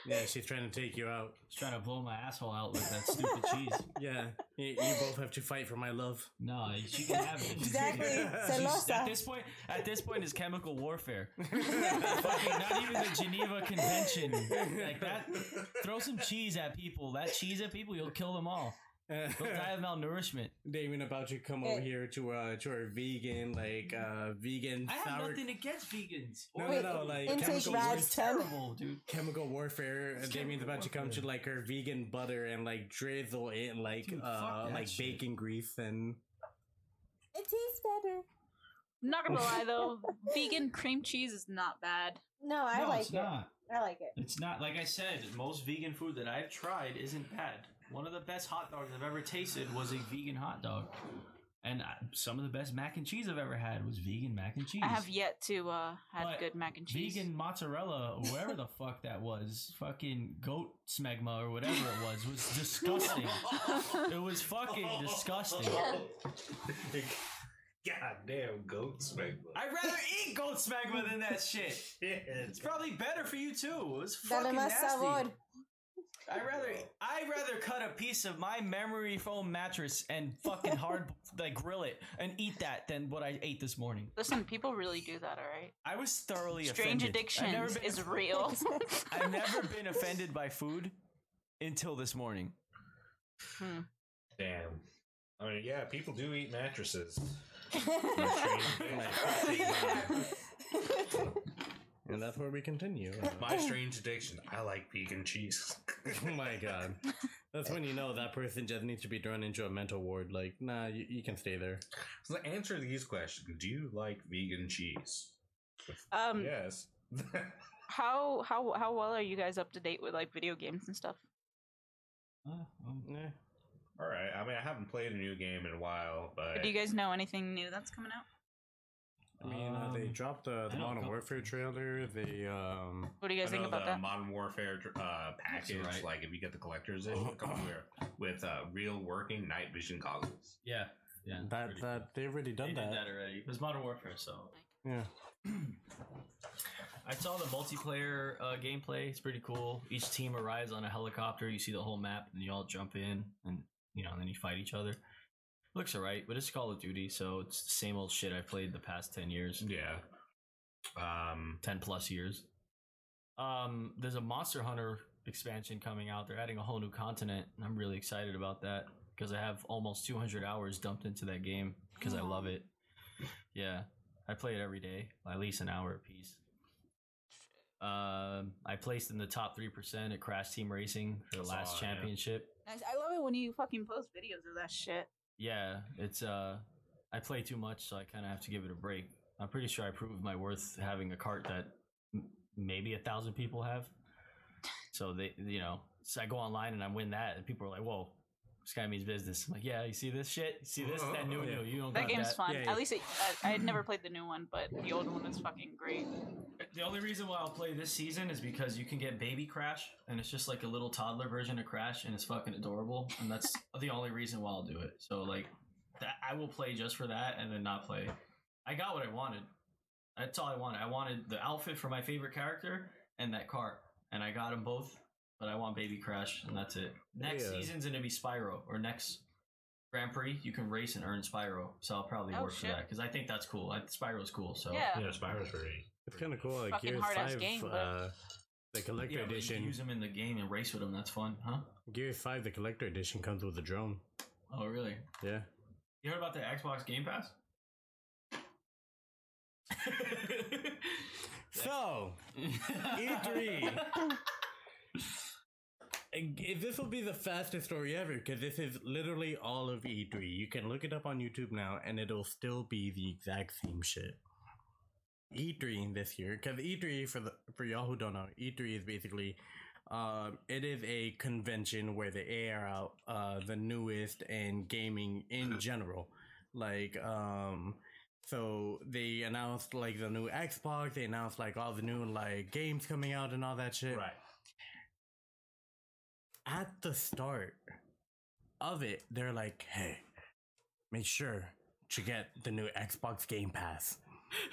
Yeah, she's trying to take you out. She's trying to blow my asshole out with that stupid cheese. Yeah, you, you both have to fight for my love. No, she can have it. Exactly. At this point, at this point, it's chemical warfare. Fucking not even the Geneva Convention. Like that. Throw some cheese at people. That cheese at people, you'll kill them all. They'll die of malnourishment. Damien, about to come over here to uh to our vegan, like uh vegan. I have sour... nothing against vegans. No, Wait, no, no, like chemical warfare, terrible, dude. Chemical warfare. It's Damien's chemical about warfare. To come to like her vegan butter and like drizzle it like dude, uh like shit. bacon grease, and it tastes better. I'm not gonna lie though, vegan cream cheese is not bad. No, I no, like it's it. Not. I like it. It's not, like I said, most vegan food that I've tried isn't bad. One of the best hot dogs I've ever tasted was a vegan hot dog. And I, some of the best mac and cheese I've ever had was vegan mac and cheese. I have yet to uh, have but good mac and cheese. Vegan mozzarella, or whatever the fuck that was, fucking goat smegma or whatever it was, was disgusting. It was fucking disgusting. Goddamn goat smegma. I'd rather eat goat smegma than that shit. Yeah, it's probably better for you too. It was fucking nasty. I'd rather I'd rather cut a piece of my memory foam mattress and fucking hard like grill it and eat that than what I ate this morning. Listen, people really do that, all right? I was thoroughly Strange offended. Strange addiction been, is real. I've never been offended by food until this morning. Hmm. Damn. I mean, yeah, people do eat mattresses. And that's where we continue. My strange addiction. I like vegan cheese. Oh my god. That's when you know that person just needs to be thrown into a mental ward. Like, nah, you, you can stay there. So answer these questions. Do you like vegan cheese? Um, yes. how how how well are you guys up to date with like video games and stuff? Uh, um, eh. All right. I mean, I haven't played a new game in a while, but do you guys know anything new that's coming out? I mean, uh, they dropped uh, the Modern Warfare trailer. The um, what do you guys think about the that? Modern Warfare uh, package, right. Like if you get the collector's edition, with uh, real working night vision goggles. Yeah, yeah. That already, that they've already done they that. Did that already. It was Modern Warfare, so yeah. I saw the multiplayer uh, gameplay. It's pretty cool. Each team arrives on a helicopter. You see the whole map, and you all jump in, and you know, and then you fight each other. Looks alright, but it's Call of Duty, so it's the same old shit I played the past ten years. Yeah. Um, ten plus years. Um, there's a Monster Hunter expansion coming out. They're adding a whole new continent, and I'm really excited about that because I have almost two hundred hours dumped into that game because I love it. Yeah. I play it every day, at least an hour a piece. Um, I placed in the top three percent at Crash Team Racing for the last championship. Nice. I love it when you fucking post videos of that shit. Yeah, it's uh, I play too much, so I kind of have to give it a break. I'm pretty sure I proved my worth having a cart that m- maybe a thousand people have. So they, you know, so I go online and I win that, and people are like, "Whoa, this guy means business." I'm like, "Yeah, you see this shit? You see this? That new, new, you don't." That game's that. fun. Yeah, yeah. At least it, I, I had never played the new one, but the old one is fucking great. The only reason why I'll play this season is because you can get Baby Crash, and it's just like a little toddler version of Crash, and it's fucking adorable, and that's the only reason why I'll do it. So, like, that I will play just for that and then not play. I got what I wanted. That's all I wanted. I wanted the outfit for my favorite character and that cart, and I got them both, but I want Baby Crash, and that's it. Next yeah. season's going to be Spyro, or next Grand Prix, you can race and earn Spyro, so I'll probably oh, work shit. for that, because I think that's cool. I, Spyro's cool, so... Yeah, yeah Spyro's pretty... It's kind of cool. Like Gears five, game, uh, the collector yeah, edition. Use them in the game and race with them. That's fun, huh? Gears five, the collector edition comes with a drone. Oh, really? Yeah. You heard about the Xbox Game Pass? So, E three. This will be the fastest story ever because this is literally all of E three. You can look it up on YouTube now, and it'll still be the exact same shit. E three this year, because E three for the for y'all who don't know, E three is basically um it is a convention where they air out uh the newest in gaming in general. Like, um, so they announced like the new Xbox. They announced like all the new like games coming out and all that shit. Right. At the start of it, they're like, hey, make sure to get the new Xbox Game Pass.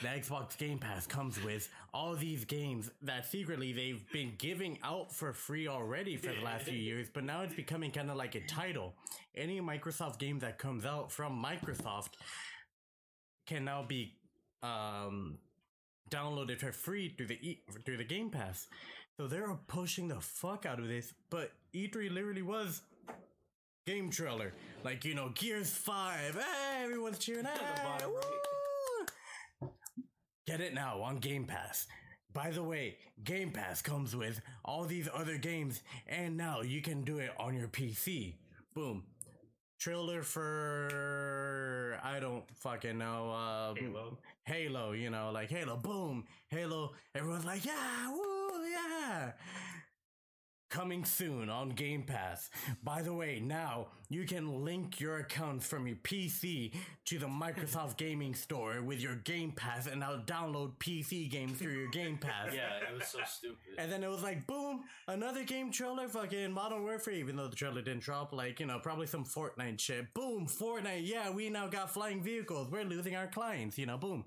The Xbox Game Pass comes with all these games that secretly they've been giving out for free already for the last few years, but now it's becoming kind of like a title. Any Microsoft game that comes out from Microsoft can now be um, downloaded for free through the e- through the Game Pass. So they're pushing the fuck out of this, but E three literally was game trailer. Like, you know, Gears five, hey, everyone's cheering at the bottom, right? Get it now on Game Pass. By the way, Game Pass comes with all these other games, and now you can do it on your P C. Boom. Trailer for... I don't fucking know. Uh, Halo. Halo, you know, like Halo. Boom. Halo. Everyone's like, yeah, woo, yeah. Coming soon on Game Pass. By the way, now you can link your accounts from your P C to the Microsoft Gaming Store with your Game Pass, and now download P C games through your Game Pass. Yeah, it was so stupid. And then it was like, boom, another game trailer, fucking Modern Warfare, even though the trailer didn't drop, like, you know, probably some Fortnite shit. Boom, Fortnite, yeah, we now got flying vehicles. We're losing our clients, you know, boom.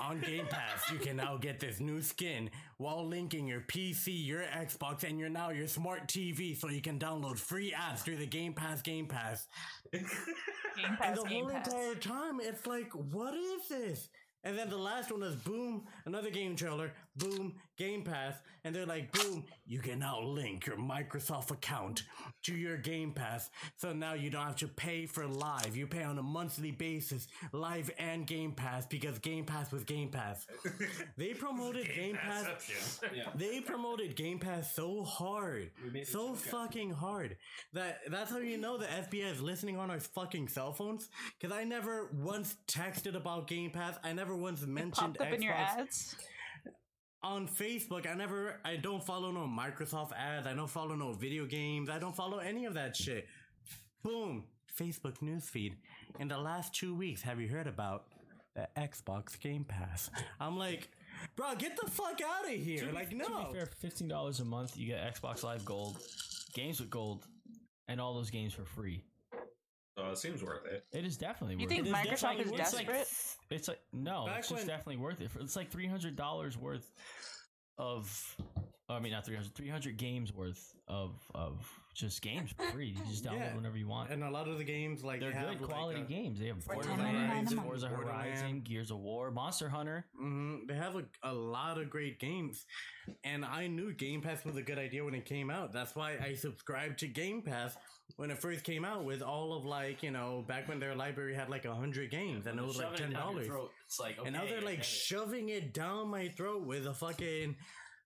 On Game Pass, you can now get this new skin while linking your P C, your Xbox, and your now your smart T V, so you can download free apps through the Game Pass Game Pass. Game Pass and the Game whole Pass. Entire time, it's like, what is this? And then the last one is boom, another game trailer, boom, Game Pass, and they're like, boom, you can now link your Microsoft account to your Game Pass, so now you don't have to pay for Live. You pay on a monthly basis, Live and Game Pass, because Game Pass was Game Pass. They promoted Game, Game Pass. Pass yeah. They promoted Game Pass so hard, so fucking good. hard that that's how you know the F B I is listening on our fucking cell phones. Because I never once texted about Game Pass. I never. Everyone's mentioned it popped up Xbox. In your ads on Facebook. I never, I don't follow no Microsoft ads. I don't follow no video games. I don't follow any of that shit. Boom, Facebook newsfeed. In the last two weeks, have you heard about the Xbox Game Pass? I'm like, bro, get the fuck out of here! To like, no. To be fair, fifteen dollars a month, you get Xbox Live Gold, games with gold, and all those games for free. So it seems worth it. It is definitely worth it. You think Microsoft is desperate? It's like, no, it's just definitely worth it. It's like three hundred dollars worth of, I mean, not three hundred, three hundred games worth of of just games for free. You just download whenever you want. And a lot of the games, like, they're good quality games. They have Forza Horizon, Gears of War, Monster Hunter. Mm-hmm. They have a, a lot of great games. And I knew Game Pass was a good idea when it came out. That's why I subscribed to Game Pass when it first came out, with all of, like, you know, back when their library had like one hundred games, and it was like ten dollars. It's like, okay, and now they're like shoving it down my throat with a fucking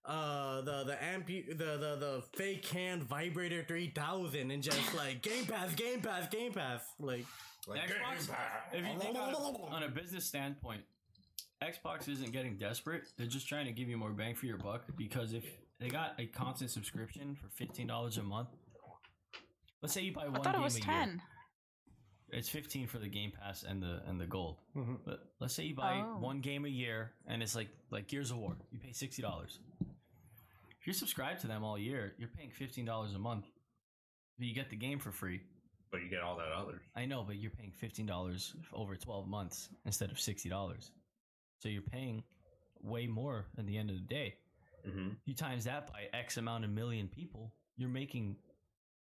uh the the ampu the the the fake hand vibrator three thousand, and just like Game Pass, Game Pass, Game Pass, like, like Xbox. Pass. If you think on, on a business standpoint, Xbox isn't getting desperate. They're just trying to give you more bang for your buck, because if they got a constant subscription for fifteen dollars a month. Let's say you buy one game a year. I thought it was ten. It's fifteen for the Game Pass and the and the gold. Mm-hmm. But let's say you buy oh. one game a year, and it's like like Gears of War. You pay sixty dollars. If you're subscribed to them all year, you're paying fifteen dollars a month. But you get the game for free. But you get all that other. I know, but you're paying fifteen dollars over twelve months instead of sixty dollars. So you're paying way more at the end of the day. Mm-hmm. You times that by X amount of million people, you're making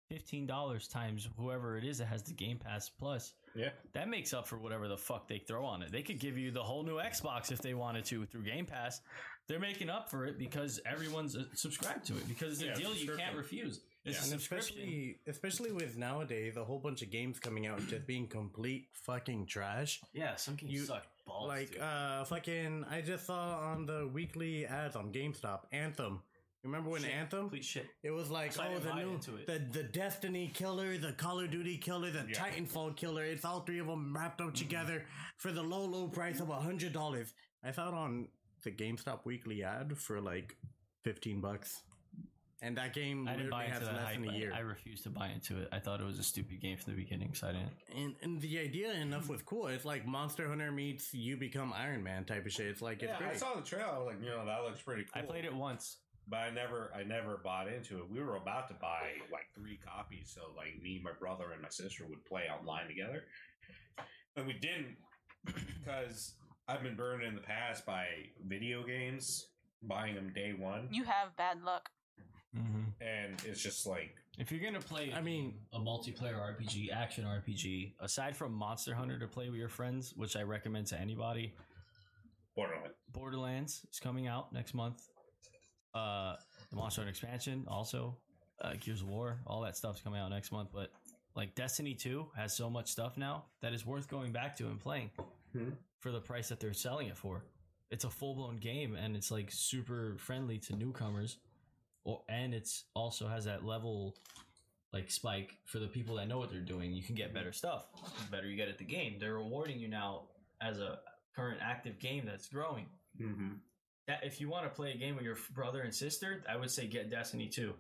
fifteen dollars times whoever it is that has the Game Pass Plus. Yeah. That makes up for whatever the fuck they throw on it. They could give you the whole new Xbox if they wanted to through Game Pass. They're making up for it because everyone's subscribed to it, because it's a yeah, deal you can't refuse. It's yeah. a subscription. Especially, especially with nowadays, a whole bunch of games coming out just being complete fucking trash. Yeah, some can you, suck balls. Like, dude. uh, fucking, I just saw on the weekly ads on GameStop, Anthem. Remember when shit, Anthem? Please shit. It was like, so oh, the new, the, the Destiny killer, the Call of Duty killer, the yeah. Titanfall killer. It's all three of them wrapped up mm-hmm. together for the low, low price of one hundred dollars. I found on the GameStop weekly ad for like fifteen bucks. And that game I didn't buy into has that less hype. than a year. I, I refused to buy into it. I thought it was a stupid game from the beginning, so I didn't. And, and the idea enough was cool. It's like Monster Hunter meets you become Iron Man type of shit. It's like, yeah, it's great. I saw the trailer. I was like, you know, that looks pretty cool. I played it once. But I never, I never bought into it. We were about to buy like three copies, so like me, my brother, and my sister would play online together, and we didn't because I've been burned in the past by video games, buying them day one. You have bad luck, mm-hmm. and it's just like if you're gonna play, I mean, a multiplayer R P G, action R P G, aside from Monster Hunter to play with your friends, which I recommend to anybody. Borderlands. Borderlands is coming out next month. Uh, the Monster Hunter expansion, also uh, Gears of War, all that stuff's coming out next month. But like Destiny two has so much stuff now that is worth going back to and playing mm-hmm. for the price that they're selling it for. It's a full blown game and it's like super friendly to newcomers, or and it's also has that level like spike for the people that know what they're doing. You can get better stuff. The better you get at the game, they're rewarding you now as a current active game that's growing. Mm-hmm. If you want to play a game with your brother and sister, I would say get Destiny two.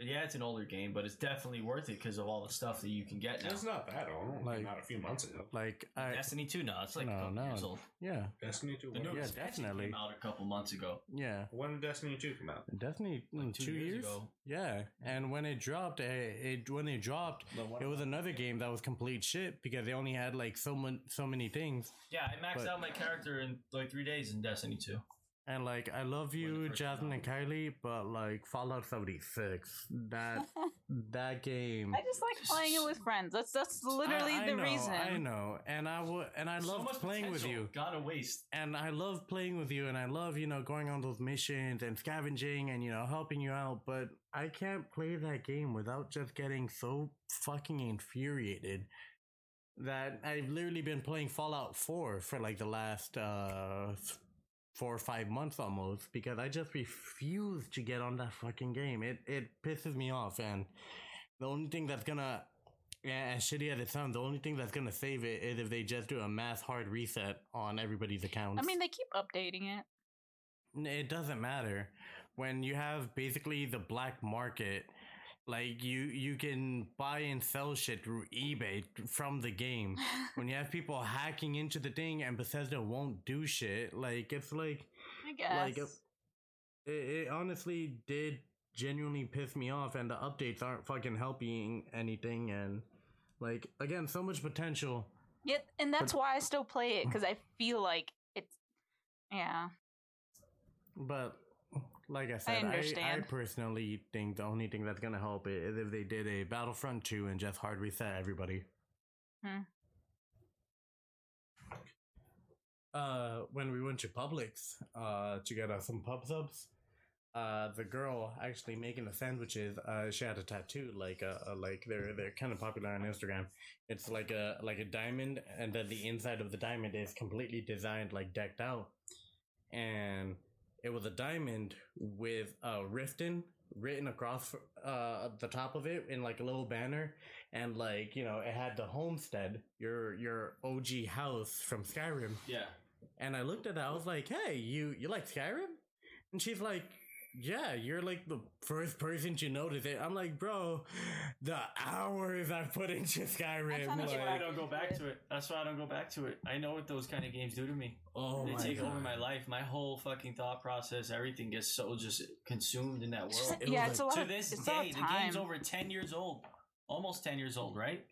Yeah, it's an older game, but it's definitely worth it because of all the stuff that you can get now. It's not that old. Like, not a few months ago. Like I, Destiny two, no, it's like no, a couple no. years old. Yeah. Destiny two. The new yeah, definitely. Came out a couple months ago. Yeah. When did Destiny two come out? Destiny like two, two years? years ago. Yeah. And when it dropped, it, it when it dropped, it was another game that was complete shit because they only had like so, mon- so many things. Yeah, I maxed but, out my character in like three days in Destiny two. And, like, I love you, Jasmine and Kylie, but, like, Fallout seventy-six, that that game... I just like playing it with friends. That's that's literally I, I the know, reason. I know, and I, w- and I love so playing potential. with you. Gotta waste. And I love playing with you, and I love, you know, going on those missions and scavenging and, you know, helping you out, but I can't play that game without just getting so fucking infuriated that I've literally been playing Fallout four for, like, the last... uh. four or five months almost because I just refuse to get on that fucking game. It it pisses me off, and the only thing that's gonna, yeah, as shitty as it sounds, the only thing that's gonna save it is if they just do a mass hard reset on everybody's accounts. I mean, they keep updating it. It doesn't matter. When you have basically the black market, like you, you can buy and sell shit through eBay from the game. When you have people hacking into the thing and Bethesda won't do shit, like it's like, I guess, like a, it, it honestly did genuinely piss me off, and the updates aren't fucking helping anything. And like again, so much potential. Yeah, and that's but, why I still play it because I feel like it's yeah. But. Like I said, I, I, I personally think the only thing that's going to help it is if they did a Battlefront two and just hard reset everybody. Hmm. Uh, when we went to Publix uh, to get uh, some pub subs, uh, the girl actually making the sandwiches, uh, she had a tattoo. Like a, a, like they're they're kind of popular on Instagram. It's like a like a diamond, and then the inside of the diamond is completely designed, like decked out, and. It was a diamond with uh, Riften written across uh, the top of it in like a little banner. And like, you know, it had the homestead, your your O G house from Skyrim. Yeah. And I looked at that. I was like, hey, you, you like Skyrim? And she's like, yeah, you're like the first person to notice it. I'm like, bro, the hours I put into Skyrim. That's like, why I don't go back to it. That's why I don't go back to it. I know what those kind of games do to me. Oh, they my take God. over my life. My whole fucking thought process, everything gets so just consumed in that world. Just, it yeah, it's like, a lot. To this it's day, the game's over ten years old, almost ten years old, right?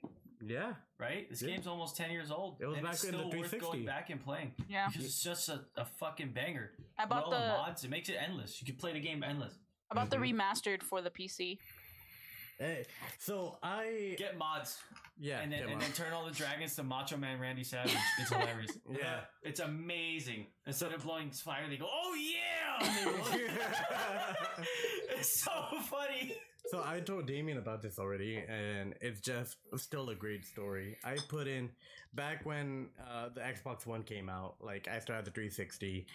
Yeah, right. This yeah. game's almost ten years old. It was and back it's still in the three sixty. Worth going back and playing. Yeah, because it's just a, a fucking banger. I bought the mods. It makes it endless. You can play the game endless. I bought mm-hmm. the remastered for the P C. Hey, so I get mods. Yeah, and then, and then turn all the dragons to Macho Man Randy Savage. It's hilarious. Yeah, it's amazing. Instead of blowing fire, they go, "Oh yeah!" It's so funny. So I told Damien about this already, and it's just still a great story. I put in, back when uh, the Xbox One came out, like I started the three sixty,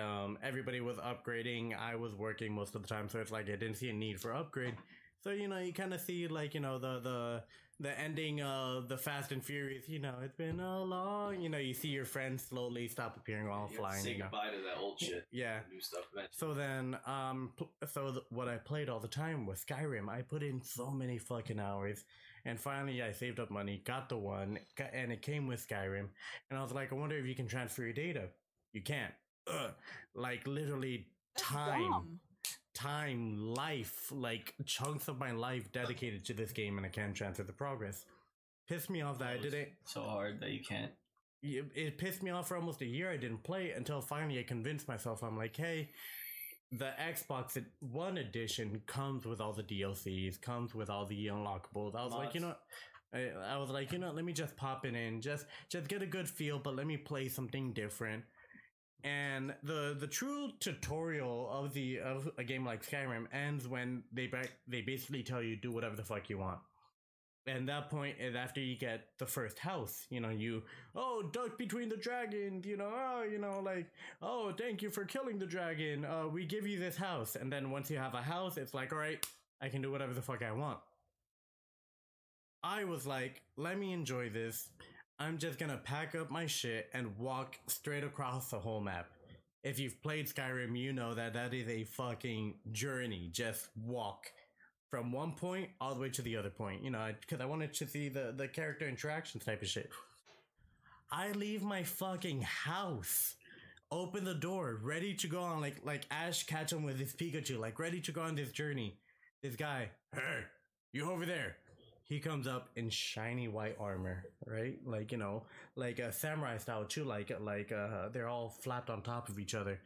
um, everybody was upgrading, I was working most of the time, so it's like I didn't see a need for upgrade. So, you know, you kind of see, like, you know, the, the the ending of the Fast and Furious, you know, it's been a long, you know, you see your friends slowly stop appearing while yeah, flying. Say you know. goodbye to that old shit. Yeah. New stuff. Eventually. So then, um, so th- what I played all the time was Skyrim. I put in so many fucking hours. And finally, I saved up money, got the one, got, and it came with Skyrim. And I was like, I wonder if you can transfer your data. You can't. Ugh. Like, literally, That's time. Dumb. Time, life, like chunks of my life dedicated to this game, and I can't transfer the progress. Pissed me off that I did it. So hard that you can't. It, it pissed me off for almost a year. I didn't play it until finally I convinced myself. I'm like, hey, the Xbox One edition comes with all the D L Cs, comes with all the unlockables. I was Lots. like, you know, I, I was like, you know, let me just pop it in, just just get a good feel, but let me play something different. And the the true tutorial of the of a game like Skyrim ends when they back, they basically tell you do whatever the fuck you want. And that point is after you get the first house, you know, you, oh, duck between the dragons, you know, oh, you know, like, oh, thank you for killing the dragon. Uh, we give you this house. And then once you have a house, it's like, all right, I can do whatever the fuck I want. I was like, let me enjoy this. I'm just going to pack up my shit and walk straight across the whole map. If you've played Skyrim, you know that that is a fucking journey. Just walk from one point all the way to the other point. You know, because I, I wanted to see the, the character interactions type of shit. I leave my fucking house, open the door, ready to go on like like Ash Ketchum with his Pikachu, like ready to go on this journey. This guy, hey, you over there. He comes up in shiny white armor, right? Like, you know, like a samurai style too. Like, like uh, they're all flapped on top of each other.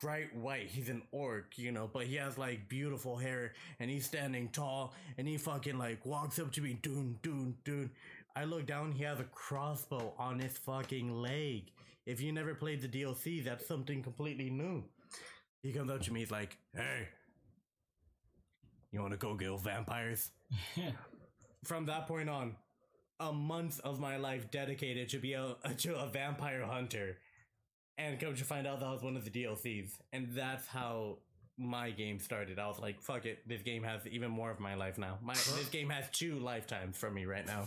Bright white. He's an orc, you know, but he has like beautiful hair and he's standing tall and he fucking like walks up to me. Doon, doon, doon. I look down. He has a crossbow on his fucking leg. If you never played the D L C, that's something completely new. He comes up to me. He's like, hey, you want to go kill vampires? Yeah. From that point on, a month of my life dedicated to be a to a vampire hunter, and come to find out that was one of the D L Cs, and that's how my game started. I was like, "Fuck it, this game has even more of my life now. My this game has two lifetimes from me right now."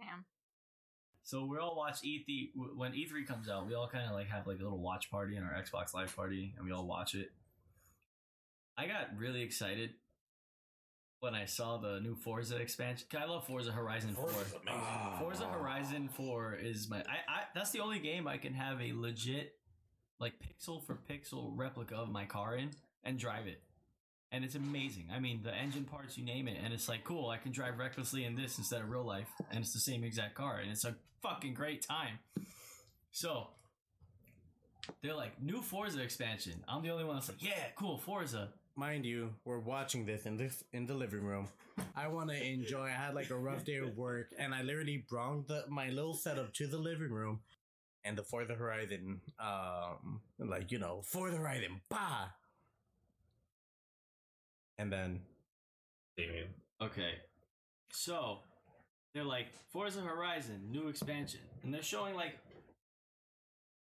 Damn. So we all watch E three when E three comes out. We all kind of like have like a little watch party in our Xbox Live party, and we all watch it. I got really excited when I saw the new Forza expansion. I love Forza Horizon four. Oh. Forza Horizon four is my... I, I. That's the only game I can have a legit, like, pixel for pixel replica of my car in and drive it. And it's amazing. I mean, the engine parts, you name it, and it's like, cool, I can drive recklessly in this instead of real life, and it's the same exact car, and it's a fucking great time. So, they're like, new Forza expansion. I'm the only one that's like, yeah, cool, Forza. Mind you, we're watching this in this in the living room. I want to enjoy. I had like a rough day of work, and I literally brought the, my little setup to the living room, and the Forza Horizon, um, like you know, Forza Horizon, bah. And then, damn. Okay, so they're like Forza Horizon, new expansion, and they're showing like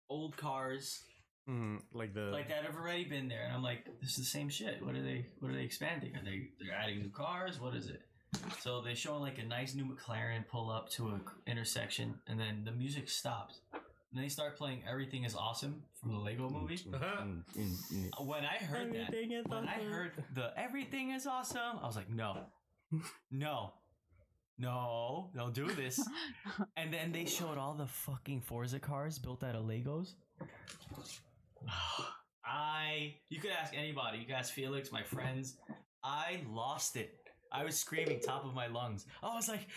old cars. Mm, like the like that have already been there, and I'm like, this is the same shit. What are they? What are they expanding? Are they? They're adding new cars. What is it? So they're showing like a nice new McLaren pull up to an intersection, and then the music stops, and they start playing "Everything Is Awesome" from the Lego Movie. Uh-huh. When I heard that, when I heard the "Everything Is Awesome," I was like, no, no. No, don't do this. And then they showed all the fucking Forza cars built out of Legos. I, you could ask anybody. You could ask Felix, my friends. I lost it. I was screaming top of my lungs. I was like,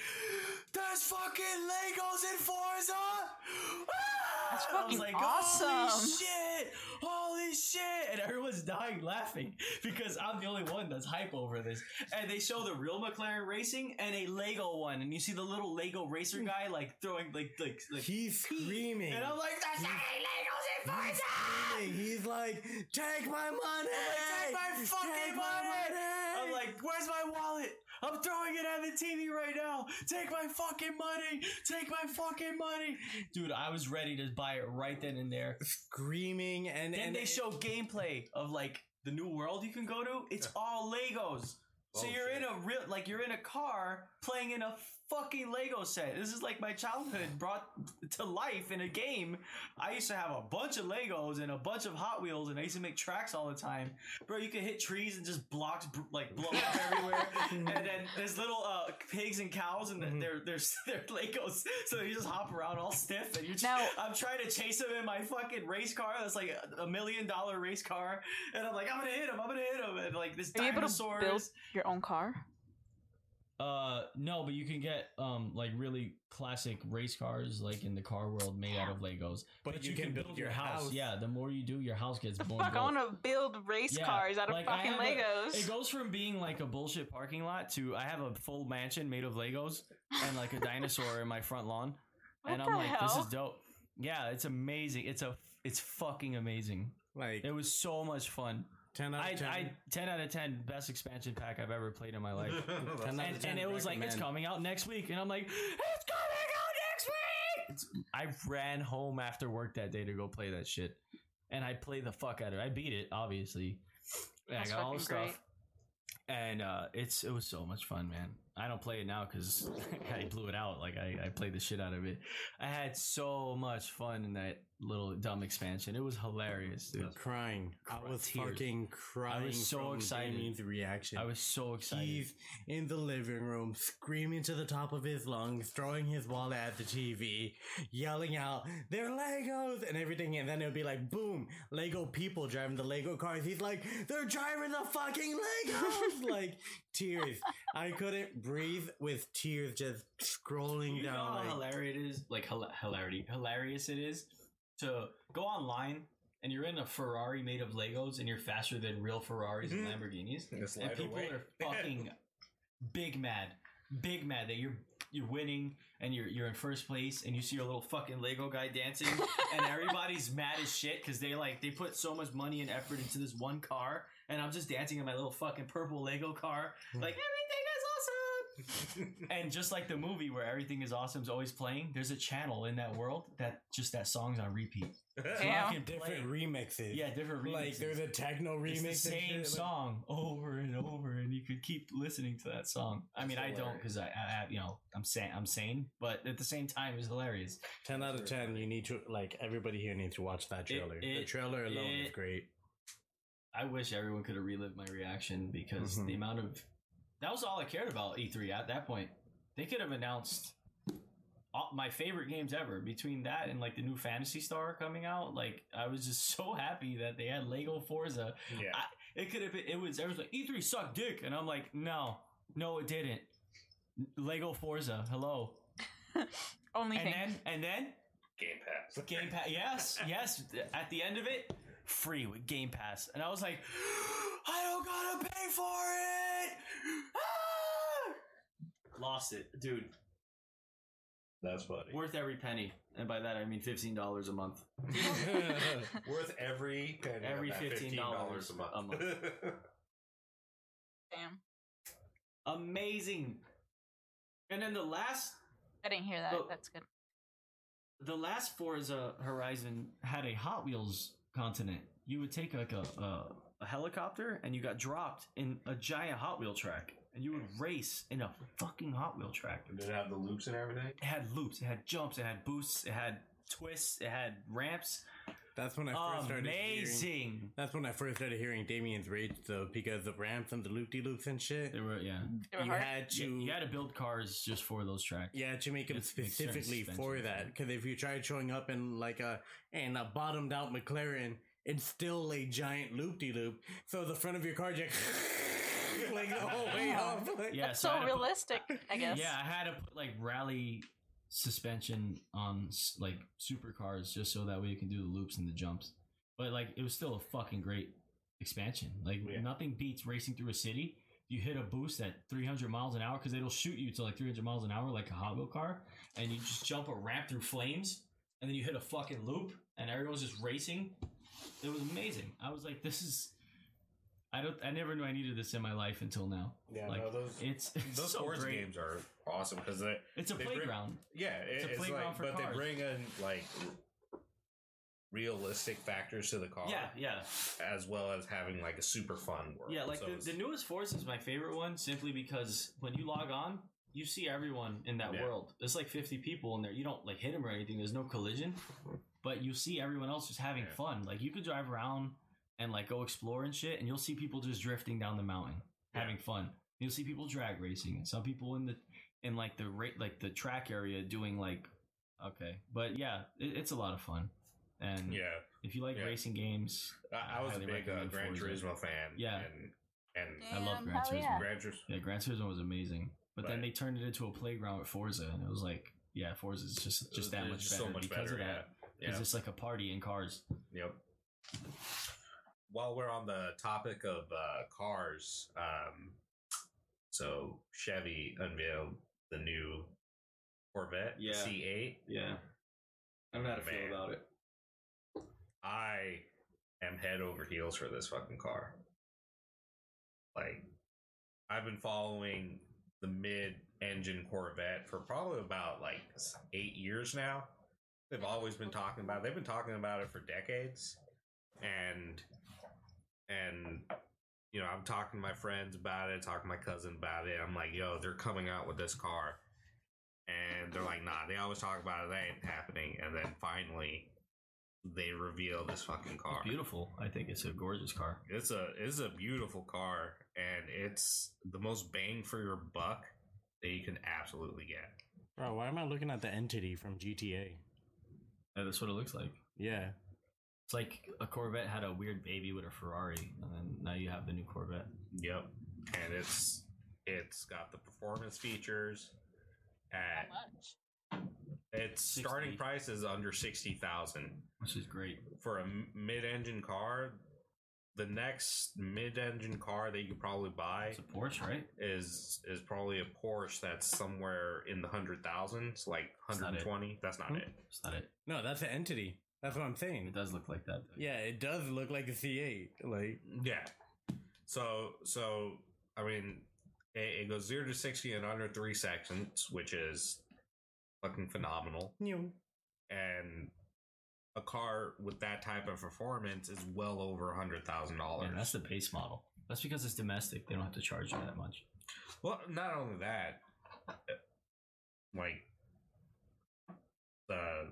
"There's fucking Legos in Forza!" Ah! That's fucking I was like, awesome! Holy shit! Holy shit! And everyone's dying laughing because I'm the only one that's hype over this. And they show the real McLaren racing and a Lego one, and you see the little Lego racer guy like throwing like like like he's screaming, and I'm like, "There's fucking Legos in Forza!" He's, he's like, "Take my money! Like, take my fucking take my money!" I'm like, "Where's my wallet? I'm throwing it at the T V right now. Take my fucking money. Take my fucking money." Dude, I was ready to buy it right then and there. Screaming. And then and they it, show gameplay of like the new world you can go to, it's all Legos. Oh, so you're shit. in a real, like you're in a car playing in a fucking Lego set. This is like my childhood brought to life in a game. I used to have a bunch of Legos and a bunch of Hot Wheels, and I used to make tracks all the time. Bro, you could hit trees and just blocks like blow up everywhere. And then there's little uh, pigs and cows, and mm-hmm. they're, they're they're Legos. So you just hop around all stiff, and you're just, now, I'm trying to chase them in my fucking race car. That's like a, a million dollar race car, and I'm like, I'm gonna hit him, I'm gonna hit him, and like this dinosaur. Are you able to build your own car? Uh no, but you can get um like really classic race cars like in the car world made yeah. out of Legos. But, but you, you can, can build, build your house. house. Yeah, the more you do, your house gets more. Fuck, I want to build race yeah. cars out like, of fucking Legos. A, it goes from being like a bullshit parking lot to I have a full mansion made of Legos and like a dinosaur in my front lawn, what and I'm like, hell? This is dope. Yeah, it's amazing. It's a it's fucking amazing. Like it was so much fun. ten out of ten I, I, ten out of ten best expansion pack I've ever played in my life. ten and, ten and it was recommend. Like, it's coming out next week. And I'm like, it's coming out next week! It's, I ran home after work that day to go play that shit. And I played the fuck out of it. I beat it, obviously. And I got all the stuff. Great. And uh, it's it was so much fun, man. I don't play it now because I blew it out. Like, I, I played the shit out of it. I had so much fun in that little dumb expansion. It was hilarious. Dude, was crying. I was tears. fucking crying. I was so excited. Damien's reaction. I was so excited. He's in the living room, screaming to the top of his lungs, throwing his wallet at the T V, yelling out, "They're Legos!" and everything. And then it would be like, boom, Lego people driving the Lego cars. He's like, "They're driving the fucking Legos!" Like, tears. I couldn't breathe with tears just scrolling you down. You know how like, hilarious it is? Like, hila- hilarity. hilarious it is? To go online and you're in a Ferrari made of Legos and you're faster than real Ferraris and Lamborghinis, and, and people away. are fucking big mad, big mad that you're you're winning and you're you're in first place and you see your little fucking Lego guy dancing and everybody's mad as shit because they like they put so much money and effort into this one car and I'm just dancing in my little fucking purple Lego car like everything is awesome. And just like the movie where everything is awesome is always playing, there's a channel in that world that just that song's on repeat. So different play. remixes. Yeah, different remixes. Like there's a techno remix. It's the same shit, song like... over and over, and you could keep listening to that song. I mean, hilarious. I don't because I, I, you know, I'm sane. I'm sane, but at the same time, it's hilarious. Ten out of ten. You need to like everybody here needs to watch that trailer. It, it, the trailer alone it, is great. I wish everyone could have relived my reaction because mm-hmm. the amount of. That was all I cared about E three at that point. They could have announced all my favorite games ever between that and like the new Fantasy Star coming out. Like I was just so happy that they had Lego Forza. Yeah, I, it could have been. It was. Everyone's like E three sucked dick, and I'm like, no, no, it didn't. Lego Forza, hello. Only and thing. then and then Game Pass. Game Pass. Yes, yes. At the end of it, free with Game Pass, and I was like, I don't gotta pay for it. Lost it, dude. That's funny. Worth every penny, and by that I mean fifteen dollars a month. Worth every penny. Every fifteen dollars a month. A month. Damn. Amazing. And then the last. I didn't hear that. The, That's good. The last Forza Horizon had a Hot Wheels continent. You would take like a a, a helicopter, and you got dropped in a giant Hot Wheel track. And you would race in a fucking Hot Wheel track. Did it have the loops and everything? It had loops. It had jumps. It had boosts. It had twists. It had ramps. That's when I first Amazing. started Amazing. That's when I first started hearing Damien's rage, though, because the ramps and the loop-de-loops and shit. They were, yeah. They were you hard. had to... You, you had to build cars just for those tracks. Yeah, to make them it's, specifically it's for that. Because if you tried showing up in, like, a, in a bottomed-out McLaren, it's still a giant loop-de-loop. So the front of your car just... like the whole way up. Like, yeah, that's so, so realistic, put, I guess. Yeah, I had to put like rally suspension on like supercars just so that way you can do the loops and the jumps. But like, it was still a fucking great expansion. Like, yeah. nothing beats racing through a city. You hit a boost at three hundred miles an hour because it'll shoot you to like three hundred miles an hour, like a Hot Wheel car, and you just jump a ramp through flames, and then you hit a fucking loop, and everyone's just racing. It was amazing. I was like, this is. I don't. I never knew I needed this in my life until now. Yeah, like, no, those it's, it's those so sports great. games are awesome because they it's a they playground. Bring, yeah, it, it's a playground it's like, for but cars. But they bring in like realistic factors to the car. Yeah, yeah. As well as having like a super fun world. Yeah, like so the, the newest Forza is my favorite one simply because when you log on, you see everyone in that yeah. world. There's like fifty people in there. You don't like hit them or anything. There's no collision, but you see everyone else just having yeah. fun. Like you could drive around and like go explore and shit, and you'll see people just drifting down the mountain, yeah. having fun. You'll see people drag racing, and some people in the in like the rate like the track area doing like okay, but yeah, it, it's a lot of fun. And yeah, if you like yeah. racing games, I, I, I was a big uh, Gran Turismo fan. Yeah, and, and Damn, I love Gran Turismo. Yeah. Gran Turismo. Yeah, Gran Turismo was amazing. But, but then they turned it into a playground with Forza, and it was like, yeah, Forza is just just that much better so much because better, of that. Yeah. Yeah. It's just like a party in cars. Yep. While we're on the topic of uh, cars, um, so Chevy unveiled the new Corvette, yeah. C eight. Yeah. I don't know how to Man. feel about it. I am head over heels for this fucking car. Like, I've been following the mid-engine Corvette for probably about like eight years now. They've always been talking about it. They've been talking about it for decades. And, and you know, I'm talking to my friends about it, talking to my cousin about it. I'm like, yo, they're coming out with this car. And they're like, nah, they always talk about it. That ain't happening. And then finally, they reveal this fucking car. It's beautiful. I think it's a gorgeous car. It's a it's a beautiful car, and it's the most bang for your buck that you can absolutely get. Bro, why am I looking at the entity from G T A? Yeah, that's what it looks like. Yeah. It's like a Corvette had a weird baby with a Ferrari, and then now you have the new Corvette. Yep. And it's it's got the performance features at How much? Its sixty starting price is under sixty thousand dollars, which is great for a mid-engine car. The next mid-engine car that you could probably buy is a Porsche, right? Is is probably a Porsche that's somewhere in the one hundred thousands, like one hundred twenty. That's not it. That's not it. No, that's an entity. That's what I'm saying. It does look like that, though. Yeah, it does look like a C eight. Like yeah. So so I mean, it, it goes zero to sixty in under three seconds, which is fucking phenomenal. Yeah. And a car with that type of performance is well over a hundred thousand dollars. That's the base model. That's because it's domestic. They don't have to charge you that much. Well, not only that, like the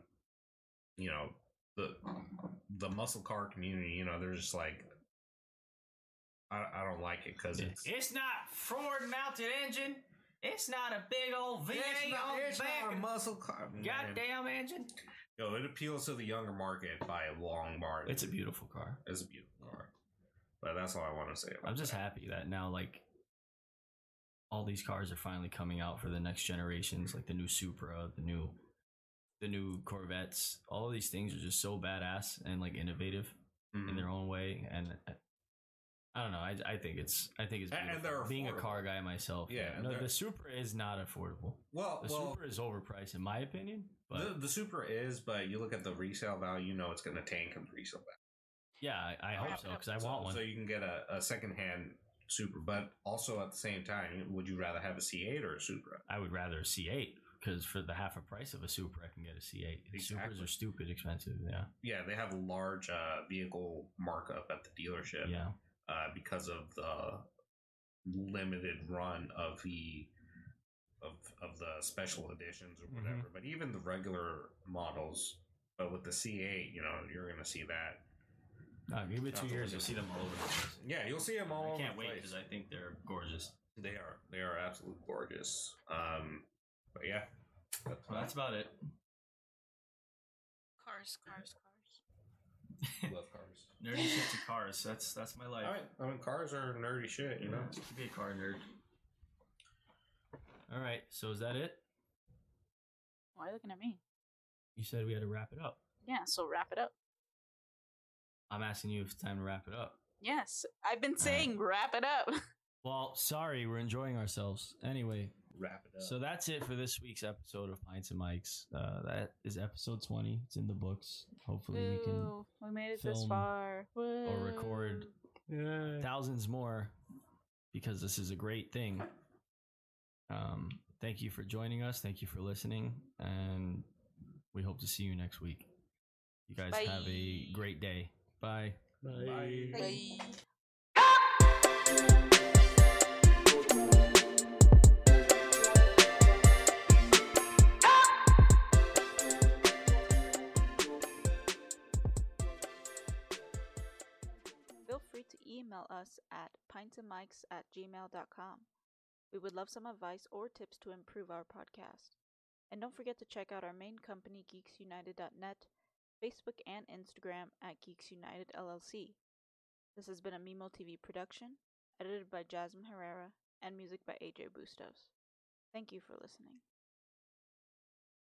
you know the the muscle car community. You know, they're just like, I, I don't like it because it's it's not Ford mounted engine. It's not a big old V eight it's not, on the it's back. Not a muscle car. Goddamn engine. Yo, it appeals to the younger market by a long margin. It's a beautiful car. It's a beautiful car. But that's all I want to say about it. I'm just that. happy that now, like, all these cars are finally coming out for the next generations, like the new Supra, the new, the new Corvettes. All of these things are just so badass and like innovative mm-hmm. in their own way, and I don't know. I I think it's I think it's beautiful. Being a car guy myself. Yeah, no, the Supra is not affordable. Well, the well, Supra is overpriced in my opinion. But the, the Supra is, but you look at the resale value, you know it's going to tank in resale value. Yeah, I, I hope so because I so, want one. So you can get a, a secondhand Supra, but also at the same time, would you rather have a C eight or a Supra? I would rather a C eight because for the half a price of a Supra, I can get a C eight. Exactly. Supras are stupid expensive. Yeah, yeah, they have a large uh, vehicle markup at the dealership. Yeah. Uh, because of the limited run of the of of the special editions or whatever, mm-hmm. but even the regular models, but with the C eight, you know, you're going to see that. Uh, give it two years, you'll see them all over the place. Yeah, you'll see them all. I over can't the wait because I think they're gorgeous. They are. They are absolutely gorgeous. Um, but yeah, that's, well, that's about it. Cars, cars, cars. Love cars. Nerdy shit to cars. That's that's my life. All right. I mean, cars are nerdy shit, you know? You can be a car nerd. All right. So is that it? Why are you looking at me? You said we had to wrap it up. Yeah, so wrap it up. I'm asking you if it's time to wrap it up. Yes. I've been saying uh, wrap it up. Well, sorry. We're enjoying ourselves. Anyway. Wrap it up. So that's it for this week's episode of Pints and Mikes. Uh, that is episode twenty. It's in the books. Hopefully Ooh, we can we made it this far. Woo. Or record yeah. thousands more because this is a great thing. Um, thank you for joining us. Thank you for listening, and we hope to see you next week. You guys Bye. Have a great day. Bye. Bye. Bye. Bye. Bye. Feel free to email us at pints and mics at gmail dot com. We would love some advice or tips to improve our podcast. And don't forget to check out our main company, geeks united dot net, Facebook and Instagram at geeks united L L C. This has been a Mimeo T V production, edited by Jasmine Herrera, and music by A J Bustos. Thank you for listening.